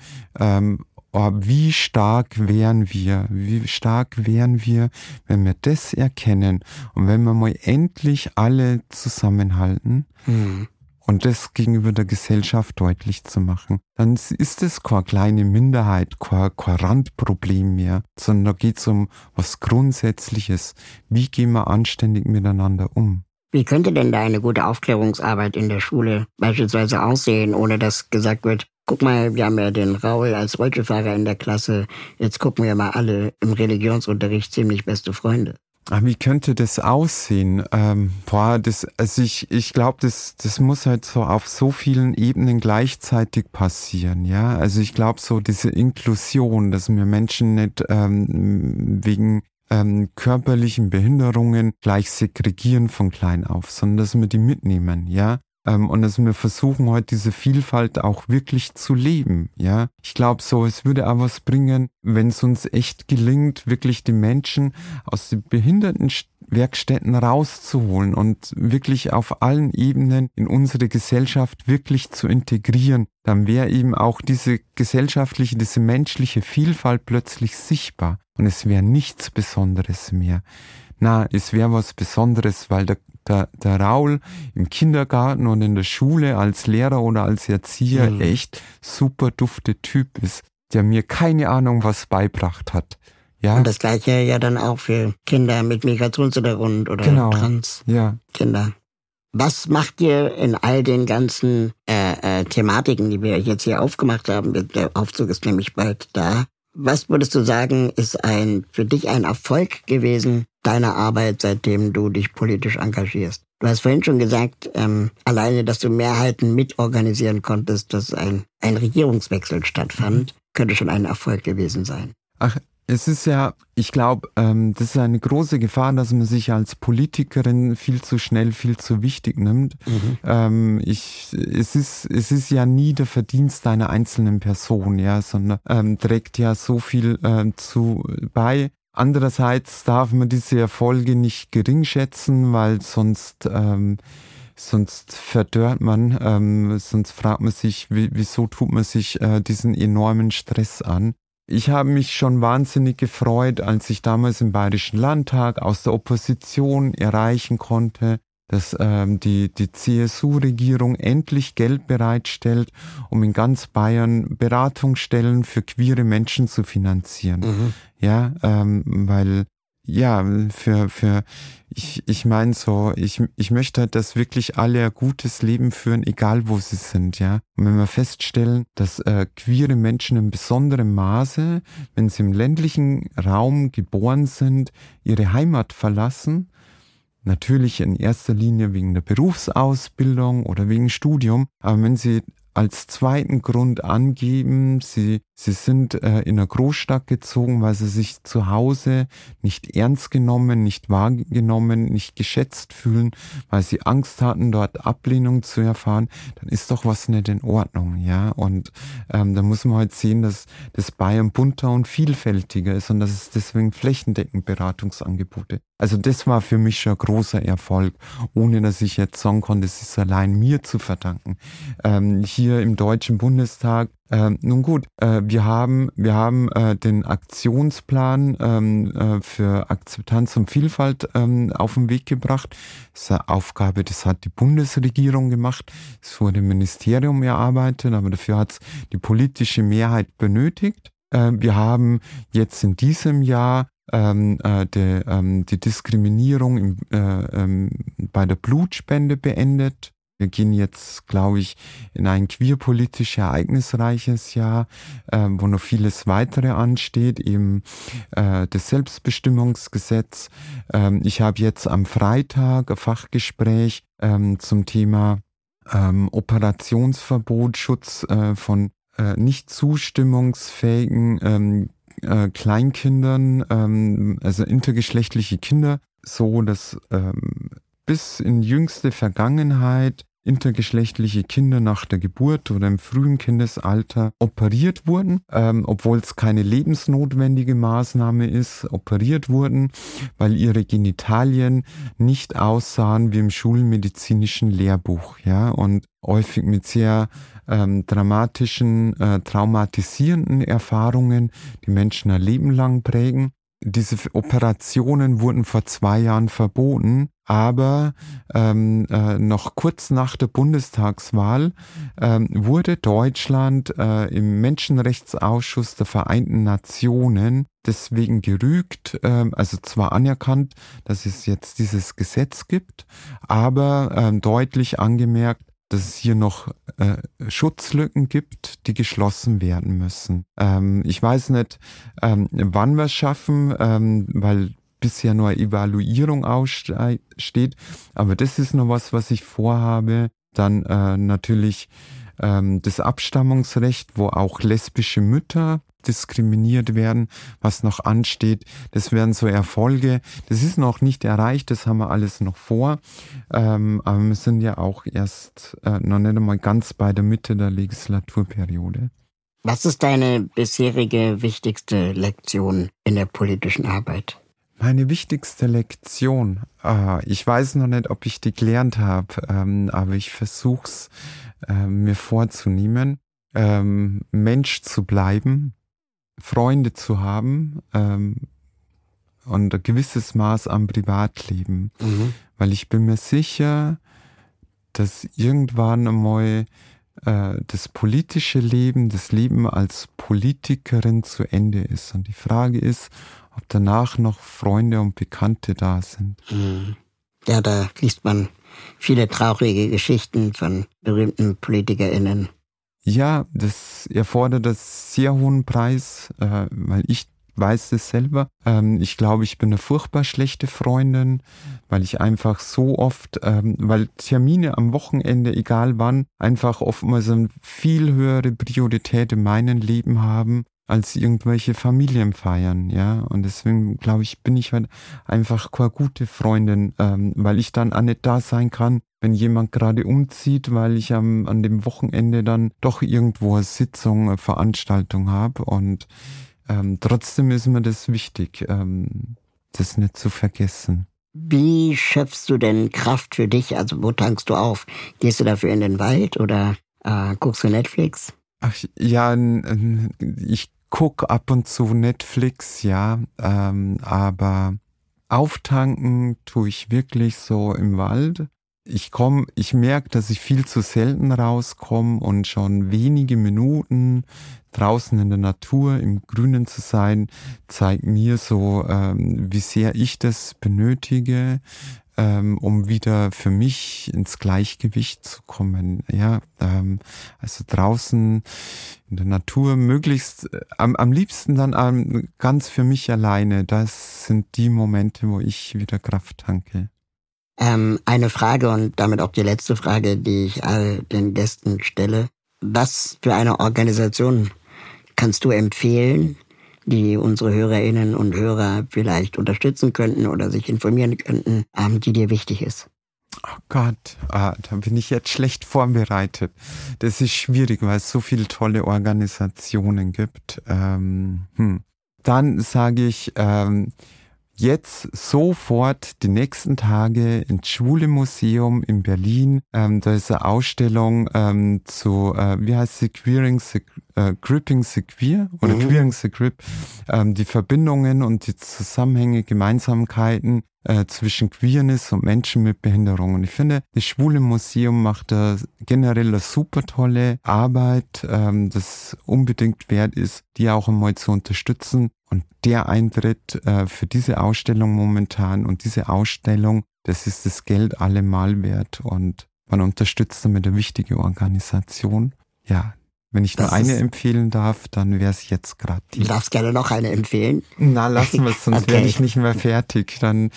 wie stark wären wir, wie stark wären wir, wenn wir das erkennen und wenn wir mal endlich alle zusammenhalten mhm. und das gegenüber der Gesellschaft deutlich zu machen, dann ist es keine kleine Minderheit, kein, kein Randproblem mehr, sondern da geht es um was Grundsätzliches. Wie gehen wir anständig miteinander um? Wie könnte denn da eine gute Aufklärungsarbeit in der Schule beispielsweise aussehen, ohne dass gesagt wird, guck mal, wir haben ja den Raul als Rollstuhlfahrer in der Klasse. Jetzt gucken wir mal alle im Religionsunterricht ziemlich beste Freunde. Ach, wie könnte das aussehen? Ähm, boah, das, also ich, ich glaube, das, das muss halt so auf so vielen Ebenen gleichzeitig passieren, ja. Also ich glaube so diese Inklusion, dass wir Menschen nicht ähm, wegen ähm, körperlichen Behinderungen gleich segregieren von klein auf, sondern dass wir die mitnehmen, ja. Und dass wir versuchen, heute diese Vielfalt auch wirklich zu leben, ja. Ich glaube so, es würde auch was bringen, wenn es uns echt gelingt, wirklich die Menschen aus den behinderten Werkstätten rauszuholen und wirklich auf allen Ebenen in unsere Gesellschaft wirklich zu integrieren, dann wäre eben auch diese gesellschaftliche, diese menschliche Vielfalt plötzlich sichtbar und es wäre nichts Besonderes mehr. Na, es wäre was Besonderes, weil der, der, der Raul im Kindergarten und in der Schule als Lehrer oder als Erzieher mhm. echt super dufte Typ ist, der mir keine Ahnung was beibracht hat. Ja. Und das Gleiche ja dann auch für Kinder mit Migrationshintergrund oder genau. Trans-Kinder. Ja. Was macht ihr in all den ganzen äh, äh, Thematiken, die wir jetzt hier aufgemacht haben? Der Aufzug ist nämlich bald da. Was würdest du sagen, ist ein für dich ein Erfolg gewesen, deiner Arbeit, seitdem du dich politisch engagierst? Du hast vorhin schon gesagt, ähm, alleine, dass du Mehrheiten mitorganisieren konntest, dass ein, ein Regierungswechsel stattfand, könnte schon ein Erfolg gewesen sein. Ach, es ist ja, ich glaube, ähm, das ist eine große Gefahr, dass man sich als Politikerin viel zu schnell, viel zu wichtig nimmt. Mhm. Ähm, ich, es ist, es ist ja nie der Verdienst einer einzelnen Person, ja, sondern ähm, trägt ja so viel äh, zu bei. Andererseits darf man diese Erfolge nicht gering schätzen, weil sonst ähm, sonst verdörrt man, ähm, sonst fragt man sich, w- wieso tut man sich äh, diesen enormen Stress an. Ich habe mich schon wahnsinnig gefreut, als ich damals im Bayerischen Landtag aus der Opposition erreichen konnte, dass ähm, die, die C S U-Regierung endlich Geld bereitstellt, um in ganz Bayern Beratungsstellen für queere Menschen zu finanzieren. Mhm. Ja, ähm, weil, ja, für, für, ich, ich meine so, ich, ich möchte halt, dass wirklich alle ein gutes Leben führen, egal wo sie sind, ja. Und wenn wir feststellen, dass äh, queere Menschen in besonderem Maße, wenn sie im ländlichen Raum geboren sind, ihre Heimat verlassen, natürlich in erster Linie wegen der Berufsausbildung oder wegen Studium, aber wenn sie als zweiten Grund angeben, sie, sie sind äh, in eine Großstadt gezogen, weil sie sich zu Hause nicht ernst genommen, nicht wahrgenommen, nicht geschätzt fühlen, weil sie Angst hatten, dort Ablehnung zu erfahren, dann ist doch was nicht in Ordnung, ja. Und ähm, da muss man halt sehen, dass das Bayern bunter und vielfältiger ist und dass es deswegen flächendeckend Beratungsangebote. Also das war für mich schon ein großer Erfolg, ohne dass ich jetzt sagen konnte, es ist allein mir zu verdanken. Ähm, hier im Deutschen Bundestag, ähm, nun gut, äh, wir haben wir haben äh, den Aktionsplan ähm, äh, für Akzeptanz und Vielfalt ähm, auf den Weg gebracht. Das ist eine Aufgabe, das hat die Bundesregierung gemacht, es wurde im Ministerium erarbeitet, aber dafür hat es die politische Mehrheit benötigt. Äh, wir haben jetzt in diesem Jahr Ähm, äh, de, ähm, die Diskriminierung im, äh, ähm, bei der Blutspende beendet. Wir gehen jetzt, glaube ich, in ein queerpolitisch ereignisreiches Jahr, äh, wo noch vieles weitere ansteht, eben äh, das Selbstbestimmungsgesetz. Ähm, ich habe jetzt am Freitag ein Fachgespräch ähm, zum Thema ähm, Operationsverbot, Schutz äh, von äh, nicht zustimmungsfähigen ähm, Äh, Kleinkindern, ähm, also intergeschlechtliche Kinder, so dass ähm, bis in jüngste Vergangenheit intergeschlechtliche Kinder nach der Geburt oder im frühen Kindesalter operiert wurden, ähm, obwohl es keine lebensnotwendige Maßnahme ist, operiert wurden, weil ihre Genitalien nicht aussahen wie im schulmedizinischen Lehrbuch, ja, und häufig mit sehr ähm, dramatischen, äh, traumatisierenden Erfahrungen, die Menschen ein Leben lang prägen. Diese Operationen wurden vor zwei Jahren verboten, aber ähm, äh, noch kurz nach der Bundestagswahl ähm, wurde Deutschland äh, im Menschenrechtsausschuss der Vereinten Nationen deswegen gerügt, ähm, also zwar anerkannt, dass es jetzt dieses Gesetz gibt, aber ähm, deutlich angemerkt, dass es hier noch äh, Schutzlücken gibt, die geschlossen werden müssen. Ähm, ich weiß nicht, ähm, wann wir es schaffen, ähm, weil bisher nur eine Evaluierung aussteht, aber das ist noch was, was ich vorhabe. Dann äh, natürlich ähm, das Abstammungsrecht, wo auch lesbische Mütter diskriminiert werden, was noch ansteht. Das wären so Erfolge. Das ist noch nicht erreicht, das haben wir alles noch vor. Ähm, aber wir sind ja auch erst äh, noch nicht einmal ganz bei der Mitte der Legislaturperiode. Was ist deine bisherige wichtigste Lektion in der politischen Arbeit? Meine wichtigste Lektion, ah, ich weiß noch nicht, ob ich die gelernt habe, ähm, aber ich versuche es äh, mir vorzunehmen, ähm, Mensch zu bleiben, Freunde zu haben ähm, und ein gewisses Maß am Privatleben. Mhm. Weil ich bin mir sicher, dass irgendwann einmal äh, das politische Leben, das Leben als Politikerin zu Ende ist. Und die Frage ist, ob danach noch Freunde und Bekannte da sind. Ja, da liest man viele traurige Geschichten von berühmten PolitikerInnen. Ja, das erfordert einen sehr hohen Preis, weil ich weiß es selber. Ich glaube, ich bin eine furchtbar schlechte Freundin, weil ich einfach so oft, weil Termine am Wochenende, egal wann, einfach oftmals eine viel höhere Priorität in meinem Leben haben als irgendwelche Familienfeiern, ja. Und deswegen, glaube ich, bin ich halt einfach keine gute Freundin, ähm, weil ich dann auch nicht da sein kann, wenn jemand gerade umzieht, weil ich am, an dem Wochenende dann doch irgendwo eine Sitzung, eine Veranstaltung habe. Und ähm, trotzdem ist mir das wichtig, ähm, das nicht zu vergessen. Wie schöpfst du denn Kraft für dich? Also wo tankst du auf? Gehst du dafür in den Wald oder äh, guckst du Netflix? Ach ja, ich guck ab und zu Netflix, ja, ähm, aber auftanken tue ich wirklich so im Wald. Ich komm, ich merke, dass ich viel zu selten rauskomme und schon wenige Minuten draußen in der Natur, im Grünen zu sein, zeigt mir so, ähm, wie sehr ich das benötige, ähm, um wieder für mich ins Gleichgewicht zu kommen. Ja, ähm, also draußen in der Natur, möglichst am, am liebsten dann ähm, ganz für mich alleine. Das sind die Momente, wo ich wieder Kraft tanke. Ähm, eine Frage und damit auch die letzte Frage, die ich all den Gästen stelle. Was für eine Organisation kannst du empfehlen, die unsere Hörerinnen und Hörer vielleicht unterstützen könnten oder sich informieren könnten, die dir wichtig ist? Oh Gott, ah, da bin ich jetzt schlecht vorbereitet. Das ist schwierig, weil es so viele tolle Organisationen gibt. Ähm, hm. Dann sage ich, ähm, jetzt sofort die nächsten Tage ins Schwules Museum in Berlin. Ähm, da ist eine Ausstellung ähm, zu, äh, wie heißt sie, Queering the, äh, Cripping the Queer oder mhm. Queering the Crip. Ähm, die Verbindungen und die Zusammenhänge, Gemeinsamkeiten äh, zwischen Queerness und Menschen mit Behinderung. Und ich finde, das Schwules Museum macht da generell eine super tolle Arbeit, ähm, das unbedingt wert ist, die auch einmal zu unterstützen. Und der Eintritt äh, für diese Ausstellung momentan und diese Ausstellung, das ist das Geld allemal wert und man unterstützt damit eine wichtige Organisation. Ja, wenn ich das nur eine empfehlen darf, dann wäre es jetzt gerade die. Du darfst gerne noch eine empfehlen. Na, lassen wir es, sonst okay. werde ich nicht mehr fertig. Dann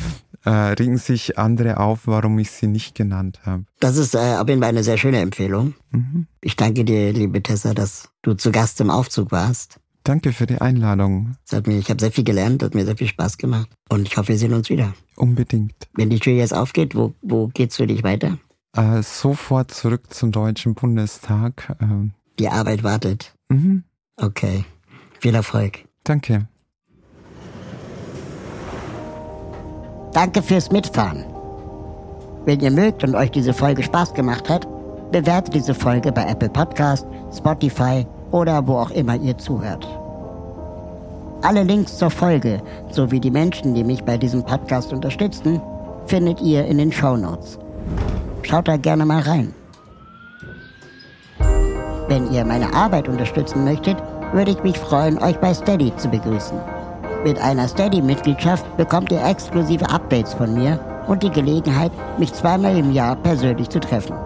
äh, regen sich andere auf, warum ich sie nicht genannt habe. Das ist äh, auf jeden Fall eine sehr schöne Empfehlung. Mhm. Ich danke dir, liebe Tessa, dass du zu Gast im Aufzug warst. Danke für die Einladung. Das hat mir, ich habe sehr viel gelernt, hat mir sehr viel Spaß gemacht. Und ich hoffe, wir sehen uns wieder. Unbedingt. Wenn die Tür jetzt aufgeht, wo, wo geht's für dich weiter? Äh, sofort zurück zum Deutschen Bundestag. Ähm. Die Arbeit wartet. Mhm. Okay. Viel Erfolg. Danke. Danke fürs Mitfahren. Wenn ihr mögt und euch diese Folge Spaß gemacht hat, bewertet diese Folge bei Apple Podcast, Spotify oder wo auch immer ihr zuhört. Alle Links zur Folge sowie die Menschen, die mich bei diesem Podcast unterstützen, findet ihr in den Shownotes. Schaut da gerne mal rein. Wenn ihr meine Arbeit unterstützen möchtet, würde ich mich freuen, euch bei Steady zu begrüßen. Mit einer Steady-Mitgliedschaft bekommt ihr exklusive Updates von mir und die Gelegenheit, mich zweimal im Jahr persönlich zu treffen.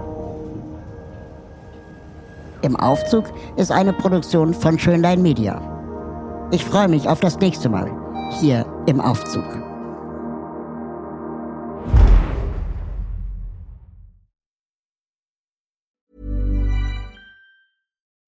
Im Aufzug ist eine Produktion von Schønlein Media. Ich freue mich auf das nächste Mal, hier im Aufzug.